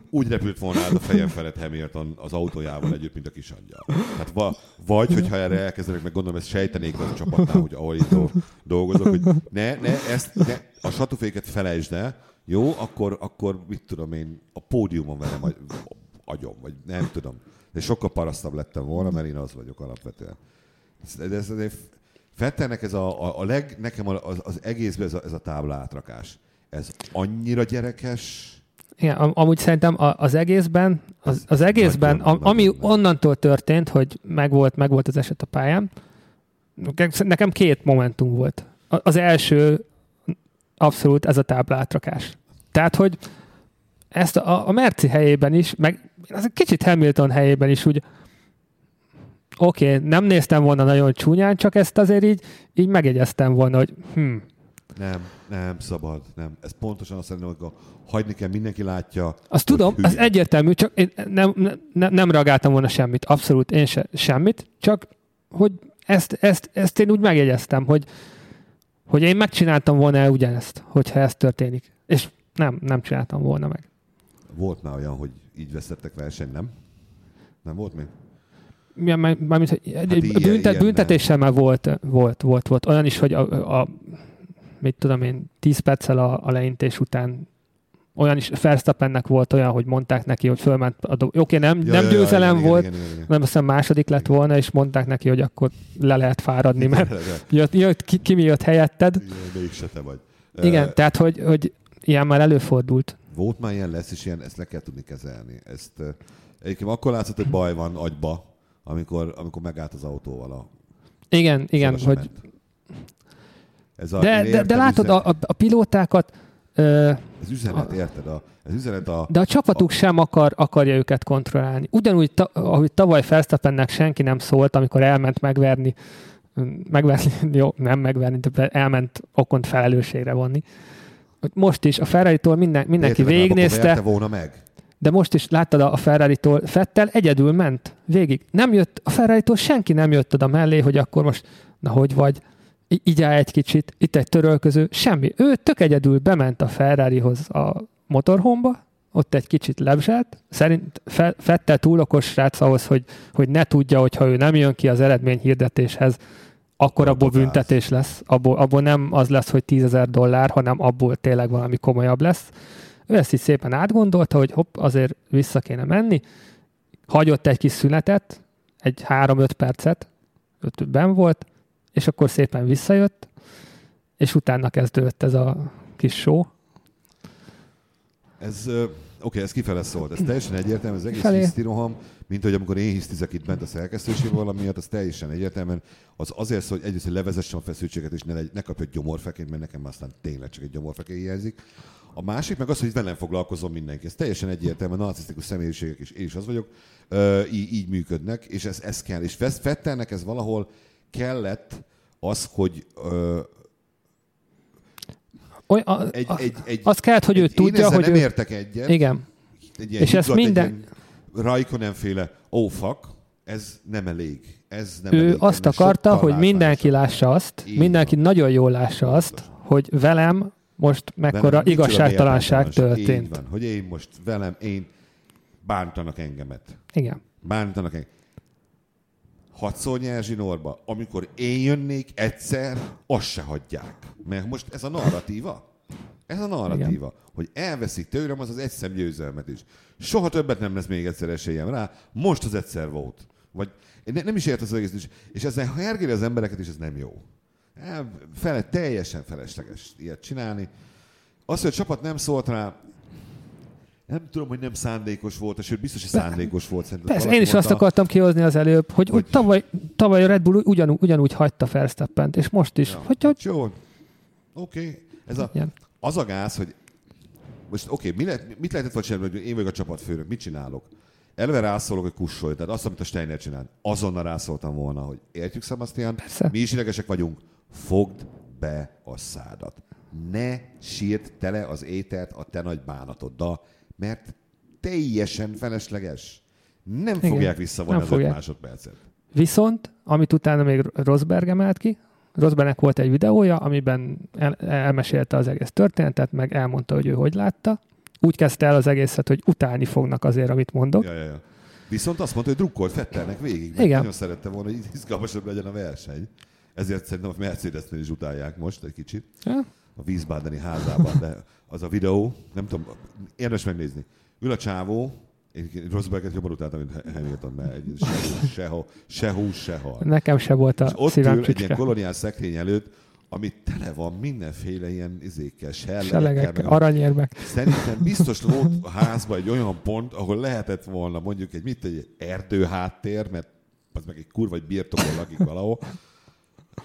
úgy repült volna át a fejem felett Hamilton az autójával együtt, mint a kis angyal. Hát vagy, hogyha erre elkezdenek, meg gondolom, ezt sejtenék az a csapatnál, hogy ahol itt dolgozok, hogy ne, a satuféket felejtsd el, jó, akkor mit tudom én, a pódiumon velem agyom, vagy nem tudom. De sokkal parasztabb lettem volna, mert én az vagyok alapvetően. De ez Vettelnek ez nekem az egészben ez a tábla átrakás. Ez annyira gyerekes. Igen, amúgy szerintem az egészben, az egészben ami onnantól történt, hogy megvolt az eset a pályán, nekem 2 momentum volt. Az első abszolút ez a tábla átrakás. Tehát, hogy ezt a Merci helyében is, meg az egy kicsit Hamilton helyében is úgy oké, nem néztem volna nagyon csúnyán, csak ezt azért így megjegyeztem volna, hogy Nem szabad, nem. Ez pontosan azt szerintem, hogy hagyni kell, mindenki látja. Azt tudom, hülye. Ez egyértelmű, csak én nem reagáltam volna semmit, abszolút én semmit, csak hogy ezt én úgy megjegyeztem, hogy én megcsináltam volna ugyanezt, hogyha ez történik. És nem csináltam volna meg. Volt már olyan, hogy így vesztettek verseny, nem? Nem volt még? Ja, büntetéssel már volt. Olyan is, hogy mit tudom én, 10 perccel a leintés után olyan is, Verstappennek volt olyan, hogy mondták neki, hogy fölment a nem győzelem volt, nem hiszem második lett volna, és mondták neki, hogy akkor le lehet fáradni, mert jött, ki mi jött helyetted. Mégse te vagy. Igen, tehát, hogy ilyen már előfordult. Volt már ilyen, lesz, és ilyen, ezt le kell tudni kezelni. Ezt, egyébként akkor látszott, hogy baj van agyba, amikor megállt az autóval a... Igen, hogy... De látod, a pilótákat... Ez üzenet, érted? Ez üzenet de a csapatuk sem akarja őket kontrollálni. Ugyanúgy, ahogy tavaly Verstappennek senki nem szólt, amikor elment megverni, elment Okont felelősségre vonni. Most is a Ferrari-tól mindenki végignézte... Érted, volna meg? De most is láttad a Ferrari-tól, Vettel egyedül ment végig. Nem jött, a Ferrari-tól senki nem jött oda mellé, hogy akkor most, na hogy vagy, így áll egy kicsit, itt egy törölköző, semmi. Ő tök egyedül bement a Ferrarihoz a motorhomba, ott egy kicsit lebzselt. Szerint Vettel túl okos srác ahhoz, hogy ne tudja, hogy ha ő nem jön ki az eredményhirdetéshez, akkor abból büntetés lesz. Abból nem az lesz, hogy $10,000, hanem abból tényleg valami komolyabb lesz. Ő ezt így szépen átgondolta, hogy hopp, azért vissza kéne menni. Hagyott egy kis szünetet, egy 3-5 percet, ben volt, és akkor szépen visszajött, és utána kezdődött ez a kis show. Ez, oké, ez kifele szólt, ez teljesen egyértelmű, az egész hisztiroham, mint hogy amikor én hisztizek itt bent a szerkesztőségben valamiatt, az teljesen egyértelműen az azért szól, hogy egyrészt, hogy levezessem a feszültséget, és ne kapja gyomorfeként, mert nekem aztán tényleg csak egy gyomorfeként hiányzik. A másik meg az, hogy velem foglalkozom mindenki. Ez teljesen egyértelmű, narcisztikus személyiségek is, én is az vagyok, így működnek, és ez kell. És Vettelnek ez valahol kellett az, hogy az kellett, hogy ő tudja, hogy nem értek egyet. Igen. És ez minden... Räikkönen-féle, oh fuck, ez nem elég. Ez nem elég. Ő azt akarta, hogy mindenki lássa azt, mindenki nagyon jól lássa azt, hogy velem most mekkora igazságtalanság történt. Így van, hogy én most velem, bántanak engemet. Igen. Bántanak engemet. 6-szor Nyerzsinórba, amikor én jönnék egyszer, azt se hagyják. Mert most ez a narratíva. Igen. Hogy elveszik tőlem az egyszem győzelmet is. Soha többet nem lesz még egyszer esélyem rá, most az egyszer volt. Vagy nem is ért az egész is. És ezzel hergéli az embereket, és ez nem jó. Teljesen felesleges ilyet csinálni. Az, hogy a csapat nem szólt rá, nem tudom, hogy nem szándékos volt, sőt biztos, hogy szándékos volt. Persze, én is azt akartam kihozni az előbb, hogy tavaly a Red Bull ugyanúgy hagyta Verstappent, és most is. Ja. Jó, oké. Az a gáz, hogy most mit lehetett vagy csinálni, hogy én vagyok a csapatfőnök, mit csinálok? Elve rászólok, hogy kussolj. Tehát azt, amit a Steiner csinál, azonnal rászóltam volna, hogy értjük, Sebastian, mi is idegesek vagyunk. Fogd be a szádat. ne sírd tele az ételt a te nagy bánatoddal, mert teljesen felesleges. Nem igen, fogják visszavonni az 5 másodpercet. Viszont, amit utána még Rosberg emelt ki, Rosbergnek volt egy videója, amiben elmesélte az egész történetet, meg elmondta, hogy ő hogy látta. Úgy kezdte el az egészet, hogy utálni fognak azért, amit mondok. Ja. Viszont azt mondta, hogy drukkolt Vettelnek végig, mert igen, nagyon szerette volna, hogy izgalmasabb legyen a verseny. Ezért szerintem a Mercedesnél is utálják most egy kicsit. Ja. A Wiesbadeni házában, de az a videó, nem tudom, érdemes megnézni. Ül a csávó, én Rosberget jobban utáltam, mint Hamilton, mert egy se hús, se hal. Nekem se volt a szívem csücske. Ott ül egy ilyen koloniál szekrény előtt, ami tele van mindenféle ilyen izékkel, sellegekkel, aranyérmek. Szerintem biztos volt a házban egy olyan pont, ahol lehetett volna mondjuk egy erdőháttér, mert az meg egy kurva, vagy birtokon lakik valahol.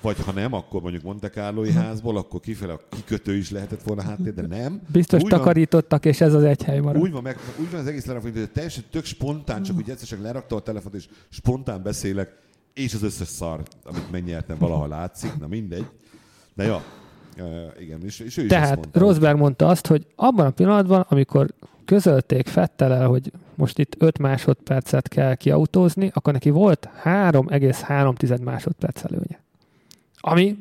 Vagy ha nem, akkor mondjuk Monte Carlói házból, akkor kifele a kikötő is lehetett volna háttér, de nem. Biztos úgy takarítottak, van, és ez az egy hely maradt. Úgy van az egész lerakva, hogy teljesen tök spontán, csak úgy egyszerűen lerakta a telefont, és spontán beszélek, és az összes szar, amit megnyertem, valaha látszik, na mindegy. De ja, igen, és ő is tehát mondta. Rosberg mondta azt, hogy abban a pillanatban, amikor közölték Vettellel, hogy most itt 5 másodpercet kell kiautózni, akkor neki volt 3,3 másodperc előnye. Ami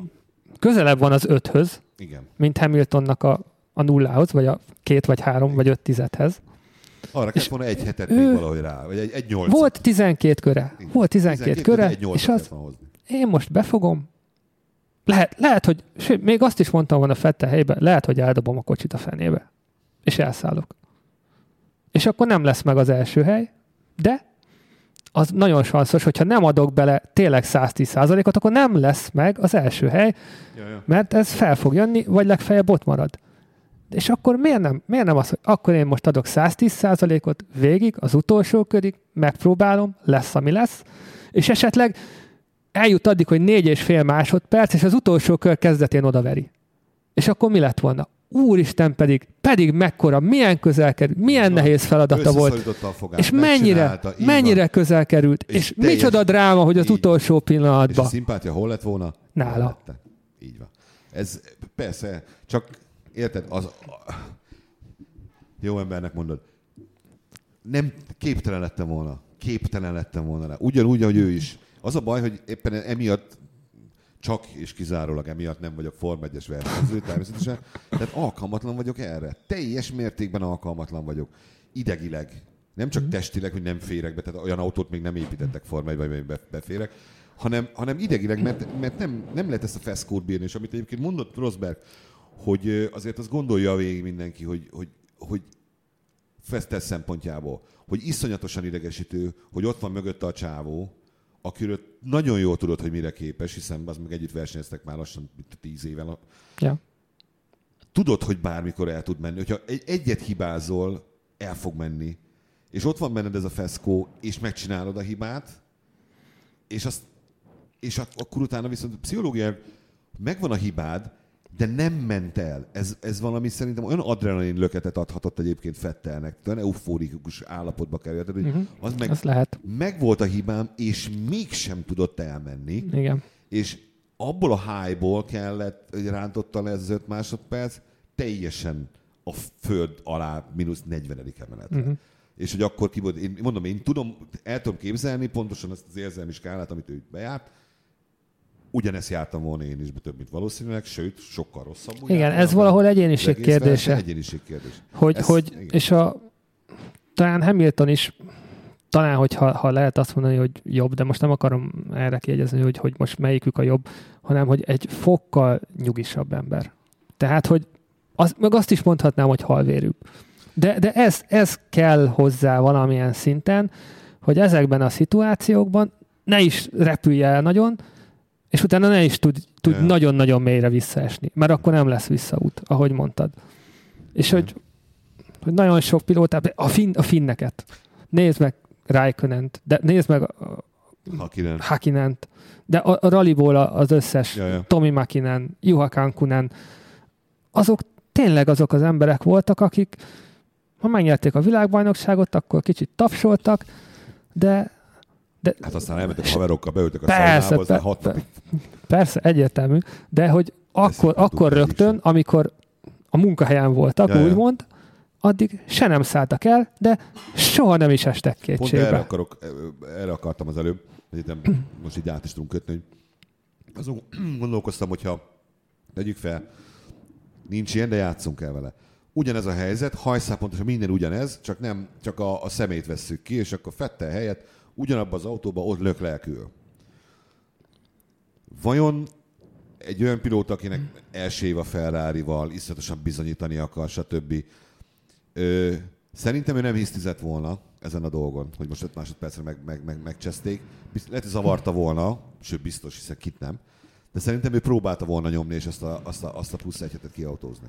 közelebb van az 5-höz, igen, mint Hamiltonnak a nullához, vagy a 2 vagy 3, igen, vagy 5 tizedhez. Arra kell volna 1 hetet még valahogy rá, vagy 1 nyolcat. Volt 12 köre, igen, volt 12 köre, és az, én most befogom, lehet, hogy, sőt, még azt is mondtam volna Vettel helyben, lehet, hogy eldobom a kocsit a fenébe, és elszállok. És akkor nem lesz meg az első hely, de az nagyon sanszos, hogyha nem adok bele tényleg 110%-ot, akkor nem lesz meg az első hely, ja. Mert ez fel fog jönni, vagy legfeljebb ott marad. És akkor miért nem az, hogy akkor én most adok 110%-ot végig, az utolsó körig, megpróbálom, lesz, ami lesz, és esetleg eljut addig, hogy 4,5 másodperc, és az utolsó kör kezdetén odaveri. És akkor mi lett volna? Úristen, pedig mekkora, milyen közel került, milyen nehéz feladata volt, fogát, és mennyire közel került, és micsoda dráma, hogy az utolsó pillanatban. És a szimpátia hol lett volna? Nála. Lette. Így van. Ez persze, csak érted, az jó embernek mondod, nem képtelen lettem volna rá. Ugyanúgy, ahogy ő is. Az a baj, hogy éppen emiatt csak és kizárólag emiatt nem vagyok Form 1-es versenyző, természetesen. Tehát alkalmatlan vagyok erre. Teljes mértékben alkalmatlan vagyok. Idegileg. Nem csak testileg, hogy nem férek be, tehát olyan autót még nem építettek Form 1-ben, amiben beférek, hanem idegileg, mert nem lehet ezt a feszkót bírni. És amit egyébként mondott Rosberg, hogy azért azt gondolja végig mindenki, hogy Vettel szempontjából, hogy iszonyatosan idegesítő, hogy ott van mögötte a csávó, akiről nagyon jól tudod, hogy mire képes, hiszen az meg együtt versenyeztek már lassan 10 éve. Ja. Tudod, hogy bármikor el tud menni. Hogyha egyet hibázol, el fog menni. És ott van benned ez a feszkó, és megcsinálod a hibát, és akkor utána viszont pszichológiai megvan a hibád, de nem ment el. Ez valami szerintem olyan adrenalin löketet adhatott egyébként Vettelnek. Olyan eufórikus állapotba került. Az meg volt a hibám, és mégsem tudott elmenni. Igen. És abból a high-ból kellett, hogy rántottan le ez az 5 másodperc, teljesen a föld alá -40. emeletre. Uh-huh. És hogy akkor én tudom, el tudom képzelni pontosan ezt az érzelmi skálát, amit ő bejárt. Ugyanezt jártam volna én is, több mint valószínűleg, sőt, sokkal rosszabb. Igen, ez valahol egyéniség kérdése. És talán Hamilton is, talán, hogyha lehet azt mondani, hogy jobb, de most nem akarom erre kijegyezni, hogy most melyikük a jobb, hanem, hogy egy fokkal nyugisabb ember. Tehát, hogy meg azt is mondhatnám, hogy halvérűbb. De ez kell hozzá valamilyen szinten, hogy ezekben a szituációkban ne is repülj el nagyon, és utána ne is tud nagyon-nagyon mélyre visszaesni, mert akkor nem lesz visszaút, ahogy mondtad. És hogy nagyon sok pilótában, a finneket. Nézd meg Räikkönent, de nézd meg Häkkinent, de a rallyból az összes, Tomi Mäkinen, Juha Kankkunen, azok tényleg azok az emberek voltak, akik ha megnyerték a világbajnokságot, akkor kicsit tapsoltak, de hát aztán elmentek a haverokkal, beültek a szaunába, az 6 napig. Persze, egyértelmű, de hogy akkor rögtön, amikor a munkahelyen voltak, ja, úgymond, ja. Addig se nem szálltak el, de soha nem is estek kétségbe. Pont erre akartam az előbb, most így át is tudunk kötni, hogy azon gondolkoztam, hogyha tegyük fel, nincs ilyen, de játszunk el vele. Ugyanez a helyzet, hajszálpontosan minden ugyanez, csak nem, csak a szemét vesszük ki, és akkor Vettel helyett ugyanabban az autóban ott lök lelkül. Vajon egy olyan pilóta, akinek első év a Ferrarival, iszonyatosan bizonyítani akar, stb. Szerintem ő nem hisztizett volna ezen a dolgon, hogy most 5 másodpercre megcseszték. Lehet, hogy zavarta volna, sőt biztos, hiszen kit nem. De szerintem ő próbálta volna nyomni, és azt a plusz egyhetet kiautózni.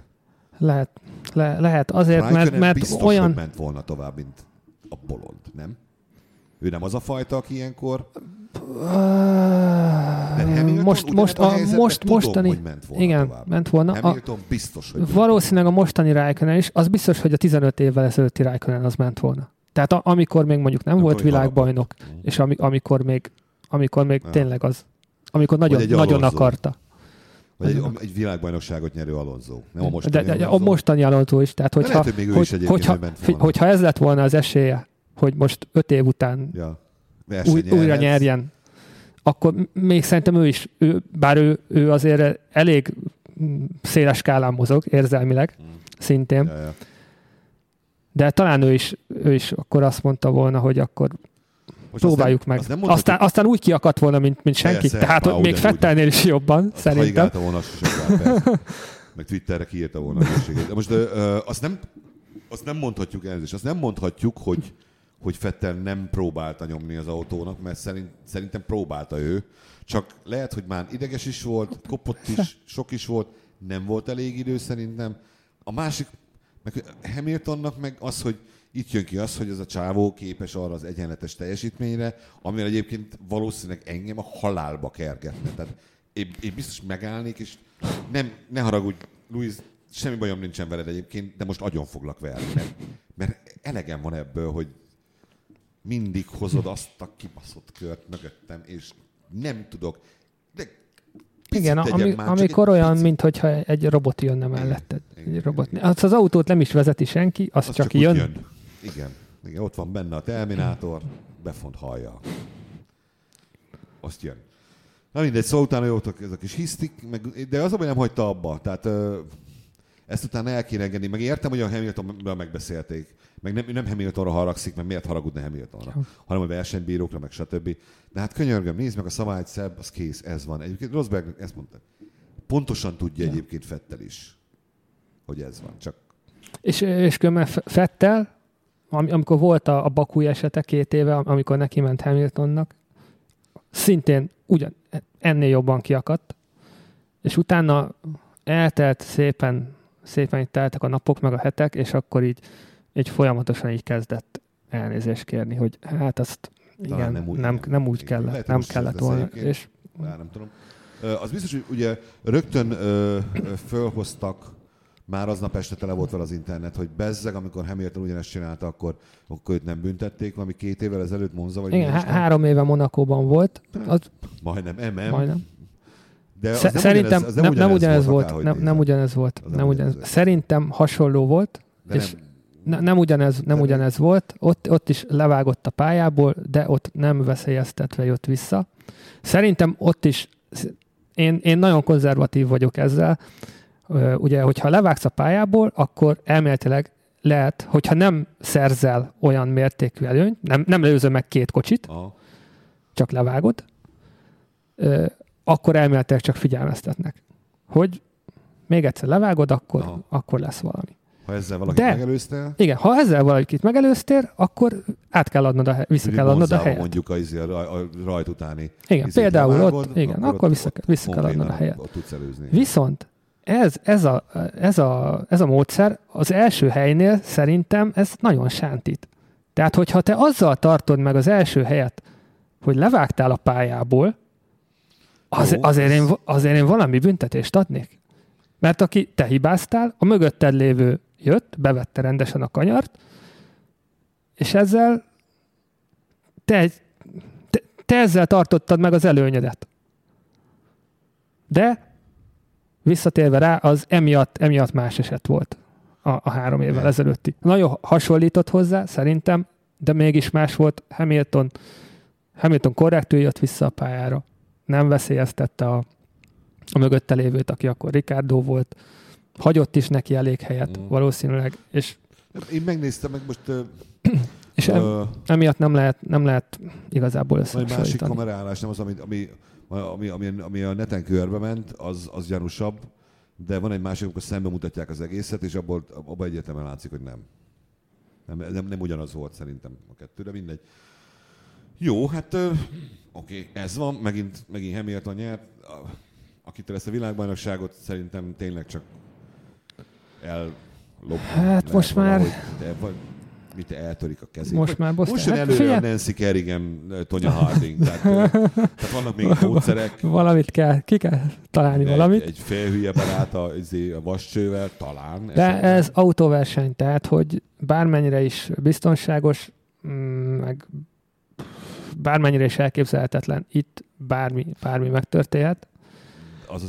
Lehet azért, mert biztos, olyan... hogy ment volna tovább, mint a bolond, nem? Ő nem az a fajta, aki ilyenkor... Mostani ment volna. Hamilton biztos, hogy valószínűleg a mostani Räikkönen is, az biztos, hogy a 15 évvel ezelőtti Räikkönen az ment volna. Tehát amikor még mondjuk nem volt világbajnok, és amikor még tényleg az, amikor nagyon akarta. Vagy egy világbajnokságot nyerő Alonso. Nem a mostani Alonso. A mostani Alonso is. Tehát hogyha ez lett volna az esélye, hogy most 5 év után újra nyerjen, akkor még szerintem ő azért elég széles skálán mozog érzelmileg, szintén. Ja. De talán ő is akkor azt mondta volna, hogy akkor most próbáljuk meg. Aztán úgy kiakadt volna, mint senki. Persze, tehát még Vettelnél is jobban, azt szerintem. Haigálta volna, azt meg Twitterre kiírta volna a mérséget. De most azt nem mondhatjuk, hogy Vettel nem próbálta nyomni az autónak, mert szerintem próbálta ő. Csak lehet, hogy már ideges is volt, kopott is, sok is volt, nem volt elég idő szerintem. A másik, meg Hamiltonnak meg az, hogy itt jön ki az, hogy ez a csávó képes arra az egyenletes teljesítményre, amivel egyébként valószínűleg engem a halálba kergetne. Tehát én biztos megállnék, és ne haragudj, Luis, semmi bajom nincsen veled egyébként, de most agyon foglak verni, mert elegem van ebből, hogy mindig hozod azt a kibaszott kört mögöttem, és nem tudok. De igen, amikor olyan, mintha egy robot jönne melletted. Az autót nem is vezeti senki, az csak jön. Igen, ott van benne a Terminátor, befont hallja. Azt jön. Na mindegy, szóval utána jótok ezek is hisztik, de az abban nem hagyta abba. Tehát ezt utána el kéne engedni. Meg értem, hogy a Hamiltonra megbeszélték. Meg nem Hamiltonra haragszik, mert miért haragudna Hamiltonra, hanem a versenybírókra, meg stb. De hát könyörgöm, nézd meg a szabályt, szebb, az kész, ez van. Egyébként Rosberg ezt mondta. Pontosan tudja egyébként Vettel is, hogy ez van. Csak... És különben Vettel, amikor volt a Bakú esete 2 éve, amikor neki ment Hamiltonnak, szintén ennél jobban kiakadt, és utána eltelt szépen itt teltek a napok, meg a hetek, és akkor így folyamatosan így kezdett elnézést kérni, hogy hát azt igen, nem úgy kellett, nem kellett volna. És... nem tudom. Az biztos, hogy ugye rögtön fölhoztak, már aznap este tele volt vele az internet, hogy bezzeg, amikor Hamilton ugyanezt csinálta, akkor őt nem büntették, valami 2 évvel ezelőtt Monza, vagy... Igen, 3 éve Monacóban volt. Majdnem. De szerintem nem ugyanez volt. Szerintem hasonló volt, és... Nem ugyanez volt, ott is levágott a pályából, de ott nem veszélyeztetve jött vissza. Szerintem ott is, én nagyon konzervatív vagyok ezzel, ugye, hogyha levágsz a pályából, akkor elméletileg lehet, hogyha nem szerzel olyan mértékű előnyt, nem előzöm meg 2 kocsit, csak levágod, akkor elméletileg csak figyelmeztetnek, hogy még egyszer levágod, akkor lesz valami. Ha ezzel valakit megelőztél? Igen, ha ezzel valakit megelőztél, akkor vissza kell adnod a helyet. Mondjuk a rajt utáni. Igen, például vágod, ott, igen, akkor vissza kell adnod a helyet. Viszont ez a módszer az első helynél szerintem ez nagyon sántít. Tehát, hogyha te azzal tartod meg az első helyet, hogy levágtál a pályából, azért én valami büntetést adnék. Mert aki te hibáztál, a mögötted lévő jött, bevette rendesen a kanyart, és ezzel te ezzel tartottad meg az előnyödet. De visszatérve rá, az emiatt más eset volt a 3 évvel ezelőtti. Nagyon hasonlított hozzá, szerintem, de mégis más volt. Hamilton korrektül jött vissza a pályára. Nem veszélyeztette a mögötte lévőt, aki akkor Ricardo volt. Hagyott is neki elég helyet, valószínűleg. És én megnéztem meg most... És emiatt nem lehet igazából összehasonlítani. Egy másik kamerállás, nem az, ami a neten körbe ment, az gyanúsabb, de van egy másik, amikor szembe mutatják az egészet, és abban egyértelműen látszik, hogy nem ugyanaz volt szerintem a kettő, de mindegy. Jó, hát oké, ez van, megint Hamilton nyert. Akitől ezt a világbajnokságot szerintem tényleg csak ellopni. Hát most már... Mit eltörik a kezét. Most már Bottas előre a Nancy Kerrigan, Tonya Harding. Tehát vannak még módszerek. Valamit kell, ki kell találni valamit. Egy félhülye barát a vascsővel, talán. De ez autóverseny, tehát, hogy bármennyire is biztonságos, meg bármennyire is elképzelhetetlen, itt bármi megtörténhet.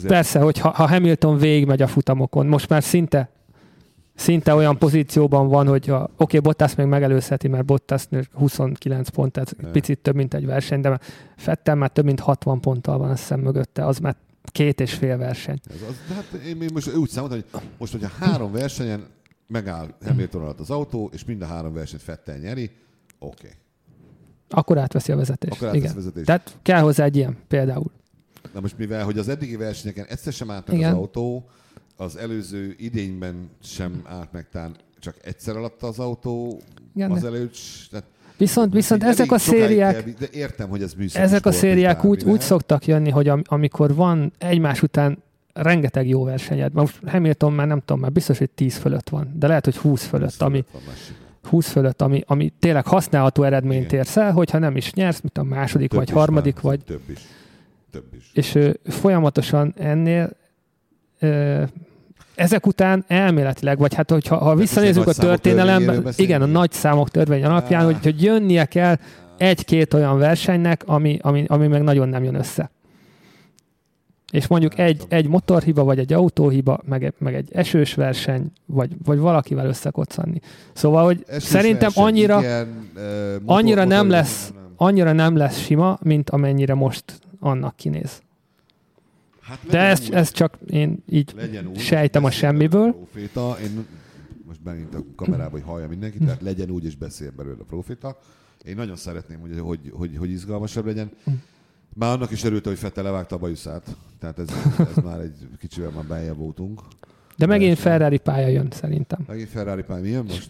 Persze, hogy ha Hamilton végigmegy a futamokon, most már szinte olyan pozícióban van, hogy oké, Bottas még megelőzheti, mert Bottas 29 pont, tehát picit több, mint egy verseny, de Vettel már több mint 60 ponttal van a szem mögötte, az már 2,5 verseny. Hát én most úgy számoltam, hogy most, hogyha 3 versenyen megáll Hamilton alatt az autó, és mind a 3 versenyt Vettel nyeri, oké. Akkor átveszi a vezetést. Tehát kell hozzá egy ilyen például. Na most mivel, hogy az eddigi versenyeken egyszer sem állt meg az autó, az előző idényben sem állt meg, csak egyszer alatta az autó, igen, az előtt... Viszont ezek a szériák... De értem, hogy ez műszakos. Ezek a szériák úgy szoktak jönni, hogy amikor van egymás után rengeteg jó versenyed. Most Hamilton már nem tudom, már biztos, hogy 10 fölött van, de lehet, hogy 20 fölött, ami... 20 fölött, ami tényleg használható eredményt érsz el, hogyha nem is nyersz, mint a második, több vagy harmadik, már, vagy... Több is. És folyamatosan ennél... Ezek után elméletileg, vagy hát ha visszanézzük a történelemben, igen, a nagy számok törvény alapján, hogy jönnie kell egy-két olyan versenynek, ami meg nagyon nem jön össze. És mondjuk egy motorhiba, vagy egy autóhiba, meg egy esős verseny, vagy valakivel összekoccanni. Szóval, hogy esős szerintem verseny, annyira nem lesz sima, mint amennyire most annak kinéz. Hát de ez csak én így sejtem a semmiből. A proféta. Én most megint a kamerába, hogy hallja mindenki, tehát legyen úgy, és beszél belőle a proféta. Én nagyon szeretném, hogy izgalmasabb legyen. Már annak is örült, hogy Vettel levágta a bajuszát. Tehát ez már egy kicsivel már beljebb voltunk. De megint Ferrari pálya jön szerintem. Megint Ferrari pálya milyen most?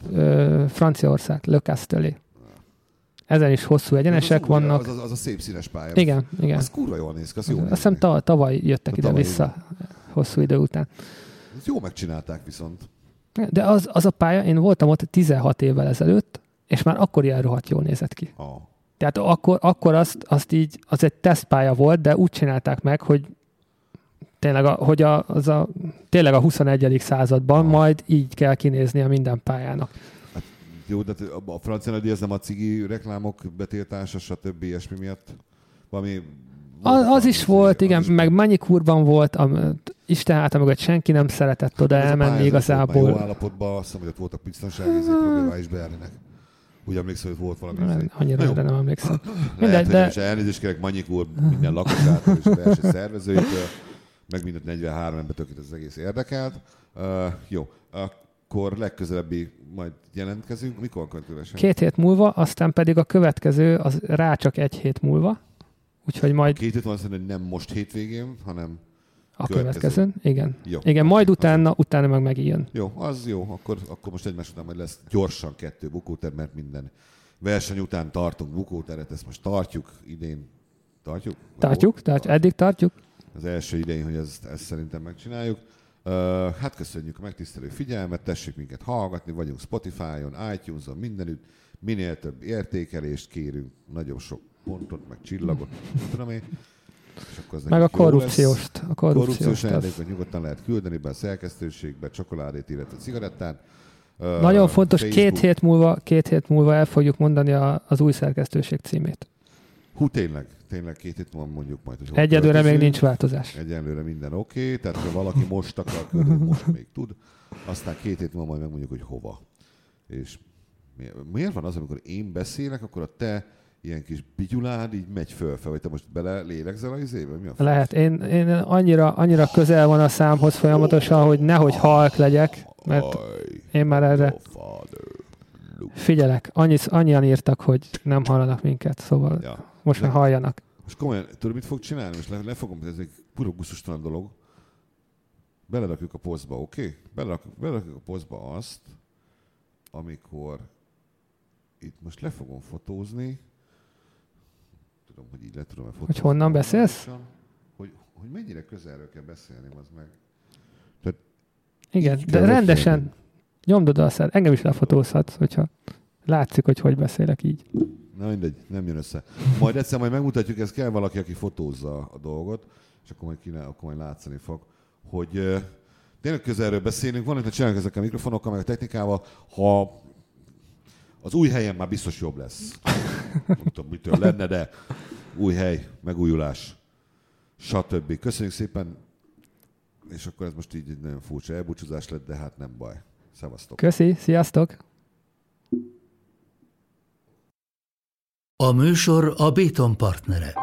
Franciaország, Le Castellet. Ezen is hosszú egyenesek vannak. Az a szép színes pálya. Igen. Az kurva jól néz ki, az jó. Azt hiszem tavaly jöttek ide vissza, hosszú idő után. Ezt jó megcsinálták viszont. De az a pálya, én voltam ott 16 évvel ezelőtt, és már akkor ilyen rohadt jól nézett ki. Oh. Tehát akkor azt így, az egy tesztpálya volt, de úgy csinálták meg, hogy tényleg a 21. században majd így kell kinéznie minden pályának. Jó, de a francia nagydíj, ez nem a cigi reklámok betiltása, stb. Ilyesmi miatt? Valami az is volt, igen, meg manikúrban volt, Isten háta mögött senki nem szeretett oda elmenni igazából. Jó állapotban, azt hiszem, hogy ott voltak biztonsági ezért problémá is Berlinek. Úgy emlékszem, hogy volt valami. Annyira erre nem emlékszem. Lehet, de... és elnézést kérek manikúr minden lakosától és a verseny szervezőitől, meg mindent 43 embertől, akit az egész érdekelt. Akkor legközelebbi majd jelentkezünk. Mikor következő? 2 hét múlva, aztán pedig a következő az rá csak 1 hét múlva. Úgyhogy majd... 2 hét van, hogy nem most hétvégén, hanem a következőn. Igen. Jó. Igen, majd utána meg megijön. Jó, az jó. Akkor most egymás után majd lesz gyorsan 2 Bukótér, mert minden verseny után tartunk Bukóteret, ezt most tartjuk idén. Eddig tartjuk. Az első idején, hogy ezt szerintem megcsináljuk. Hát köszönjük a megtisztelő figyelmet, tessék minket hallgatni, vagyunk Spotify-on, iTunes-on, mindenütt, minél több értékelést kérünk, nagyon sok pontot, meg csillagot, tudom én. Meg a korrupcióst. A korrupciós elnézést nyugodtan lehet küldeni be a szerkesztőségbe, csokoládét, illetve cigarettát. Nagyon fontos, 2 hét múlva el fogjuk mondani az új szerkesztőség címét. Hú, tényleg két hét van, mondjuk majd, hogy egyelőre következő. Még nincs változás. Egyelőre minden oké, tehát ha valaki most akar, most még tud. Aztán két hét van, majd megmondjuk, hogy hova. És miért van az, amikor én beszélek, akkor a te ilyen kis bigyulád így megy fölfel, vagy te most bele lélegzel a izébe? Mi a fel? Lehet. Én annyira közel van a számhoz folyamatosan, hogy nehogy halk legyek, mert én már erre... Figyelek, annyian írtak, hogy nem hallanak minket, szóval ja. Most már halljanak. Most komolyan, tudod, mit fog csinálni? Most le fogom, ez egy pura gusztustalan dolog. Belerakjuk a posztba, oké? Belerakjuk a posztba azt, amikor itt most le fogom fotózni, tudom, hogy így le tudom fotózni. Hogy honnan beszélsz? Hogy mennyire közelről kell beszélni, az meg. Tehát igen, de rendesen... Beszélni. Nyomd oda a szed, engem is lefotózhatsz, hogyha látszik, hogy beszélek így. Na mindegy, nem jön össze. Majd egyszer majd megmutatjuk, ez kell valaki, aki fotózza a dolgot, és akkor majd, látszani fog, hogy tényleg közelről beszélünk, van, hogy csináljuk ezekkel a mikrofonokkal, meg a technikával, ha az új helyen már biztos jobb lesz. Nem tudom, mitől lenne, de új hely, megújulás, stb. Köszönjük szépen, és akkor ez most így egy nagyon furcsa elbúcsúzás lett, de hát nem baj. Szevasztok. Köszi, sziasztok! A műsor a Béton partnere.